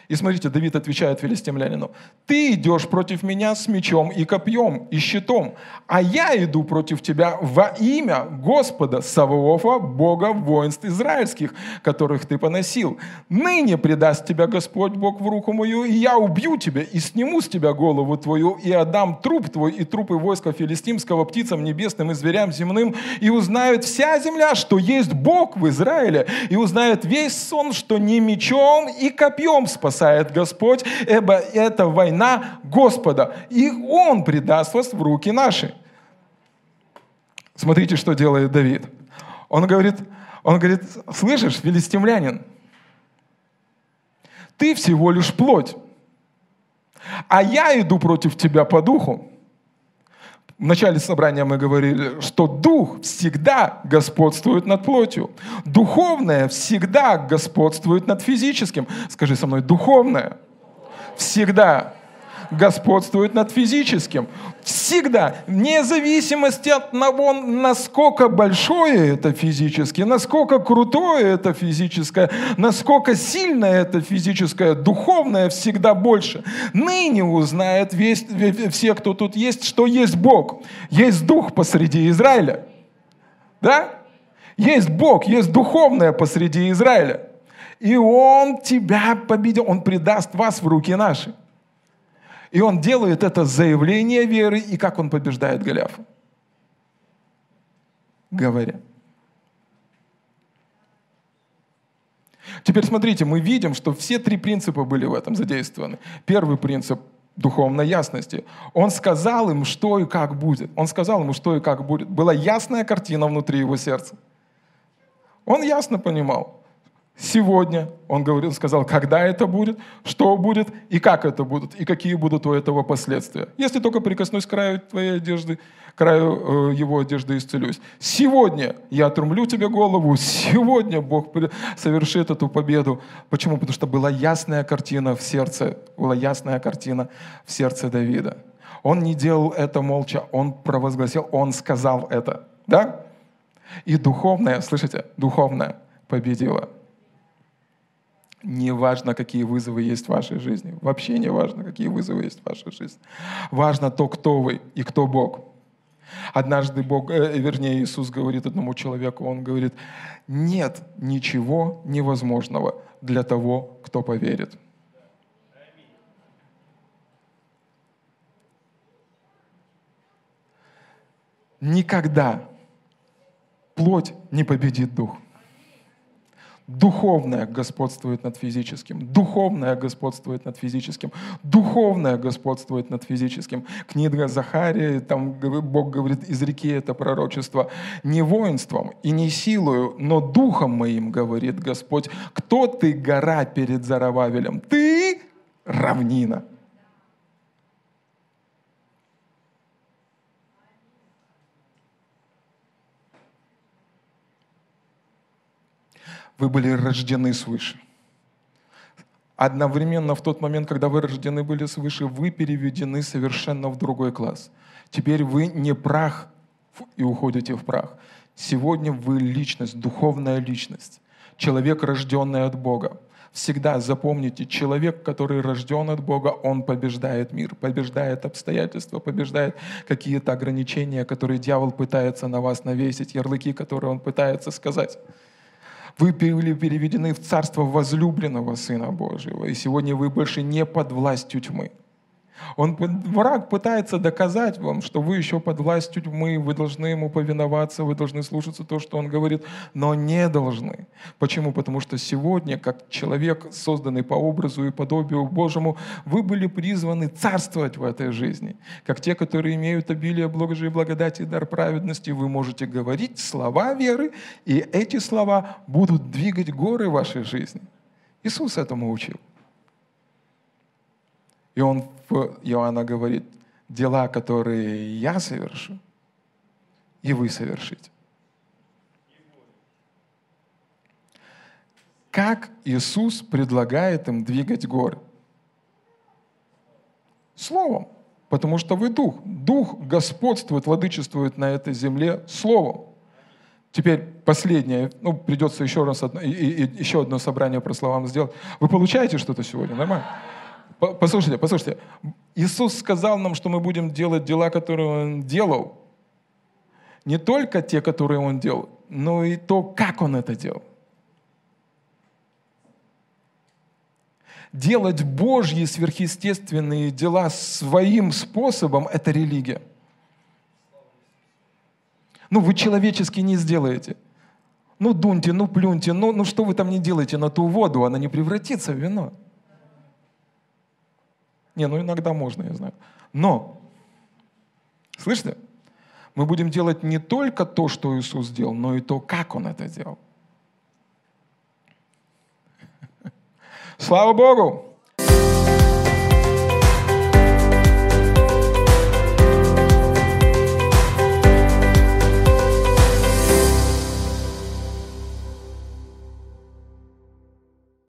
И смотрите, Давид отвечает филистимлянину: «Ты идешь против меня с мечом и копьем, и щитом, а я иду против тебя во имя Господа Саваофа, Бога воинств израильских, которых ты поносил. Ныне предаст тебя Господь Бог в руку мою, и я убью тебя, и сниму с тебя голову твою, и отдам труп твой и трупы войска филистимского птицам небесным и зверям земным, и узнает вся земля, что есть Бог в Израиле, и узнает весь сон, что не мечом и копьем спасает Господь, ибо это война Господа, и Он предаст вас в руки наши». Смотрите, что делает Давид. Он говорит, он говорит: «Слышишь, филистимлянин, ты всего лишь плоть, а я иду против тебя по духу». В начале собрания мы говорили, что дух всегда господствует над плотью. Духовное всегда господствует над физическим. Скажи со мной: духовное всегда господствует над физическим. Всегда, вне зависимости от того, насколько большое это физически, насколько крутое это физическое, насколько сильное это физическое, духовное всегда больше. Ныне узнает весь, все, кто тут есть, что есть Бог, есть Дух посреди Израиля. Да? Есть Бог, есть духовное посреди Израиля. И Он тебя победил, Он предаст вас в руки наши. И он делает это заявление веры, и как он побеждает Голиафа? Говоря. Теперь смотрите, мы видим, что все три принципа были в этом задействованы. Первый принцип духовной ясности. Он сказал им, что и как будет. Он сказал ему, что и как будет. Была ясная картина внутри его сердца. Он ясно понимал. Сегодня, он говорил, сказал, когда это будет, что будет и как это будет, и какие будут у этого последствия. Если только прикоснусь к краю твоей одежды, к краю э, его одежды исцелюсь. Сегодня я отрумлю тебе голову, сегодня Бог совершит эту победу. Почему? Потому что была ясная картина в сердце, была ясная картина в сердце Давида. Он не делал это молча, он провозгласил, он сказал это. Да? И духовное, слышите, духовное победило. Не важно, какие вызовы есть в вашей жизни. Вообще не важно, какие вызовы есть в вашей жизни. Важно то, кто вы и кто Бог. Однажды Бог, э, вернее, Иисус говорит одному человеку, Он говорит: нет ничего невозможного для того, кто поверит. Никогда плоть не победит дух. Духовное господствует над физическим. Духовное господствует над физическим. Духовное господствует над физическим. Книга Захарии, там Бог говорит, изреки это пророчество. Не воинством и не силою, но духом моим, говорит Господь. Кто ты, гора перед Зарававелем? Ты равнина. Вы были рождены свыше. Одновременно в тот момент, когда вы рождены были свыше, вы переведены совершенно в другой класс. Теперь вы не прах и уходите в прах. Сегодня вы личность, духовная личность. Человек, рожденный от Бога. Всегда запомните, человек, который рожден от Бога, он побеждает мир, побеждает обстоятельства, побеждает какие-то ограничения, которые дьявол пытается на вас навесить, ярлыки, которые он пытается сказать. Вы были переведены в царство возлюбленного Сына Божьего, и сегодня вы больше не под властью тьмы. Он, враг пытается доказать вам, что вы еще под властью тьмы, вы должны ему повиноваться, вы должны слушаться то, что он говорит, но не должны. Почему? Потому что сегодня, как человек, созданный по образу и подобию Божьему, вы были призваны царствовать в этой жизни. Как те, которые имеют обилие благожи и благодати и дар праведности, вы можете говорить слова веры, и эти слова будут двигать горы вашей жизни. Иисус этому учил. И он в Иоанна говорит: дела, которые я совершу, и вы совершите. Как Иисус предлагает им двигать горы? Словом, потому что вы Дух. Дух господствует, владычествует на этой земле Словом. Теперь последнее, ну, придется еще раз одно, и, и, еще одно собрание про словам сделать. Вы получаете что-то сегодня, нормально? Послушайте, послушайте. Иисус сказал нам, что мы будем делать дела, которые Он делал. Не только те, которые Он делал, но и то, как Он это делал. Делать Божьи сверхъестественные дела своим способом – это религия. Ну, вы человечески не сделаете. Ну, дуньте, ну, плюньте, ну, ну что вы там не делаете на ту воду, она не превратится в вино. Не, ну иногда можно, я знаю. Но, слышите, мы будем делать не только то, что Иисус делал, но и то, как Он это делал. Слава Богу!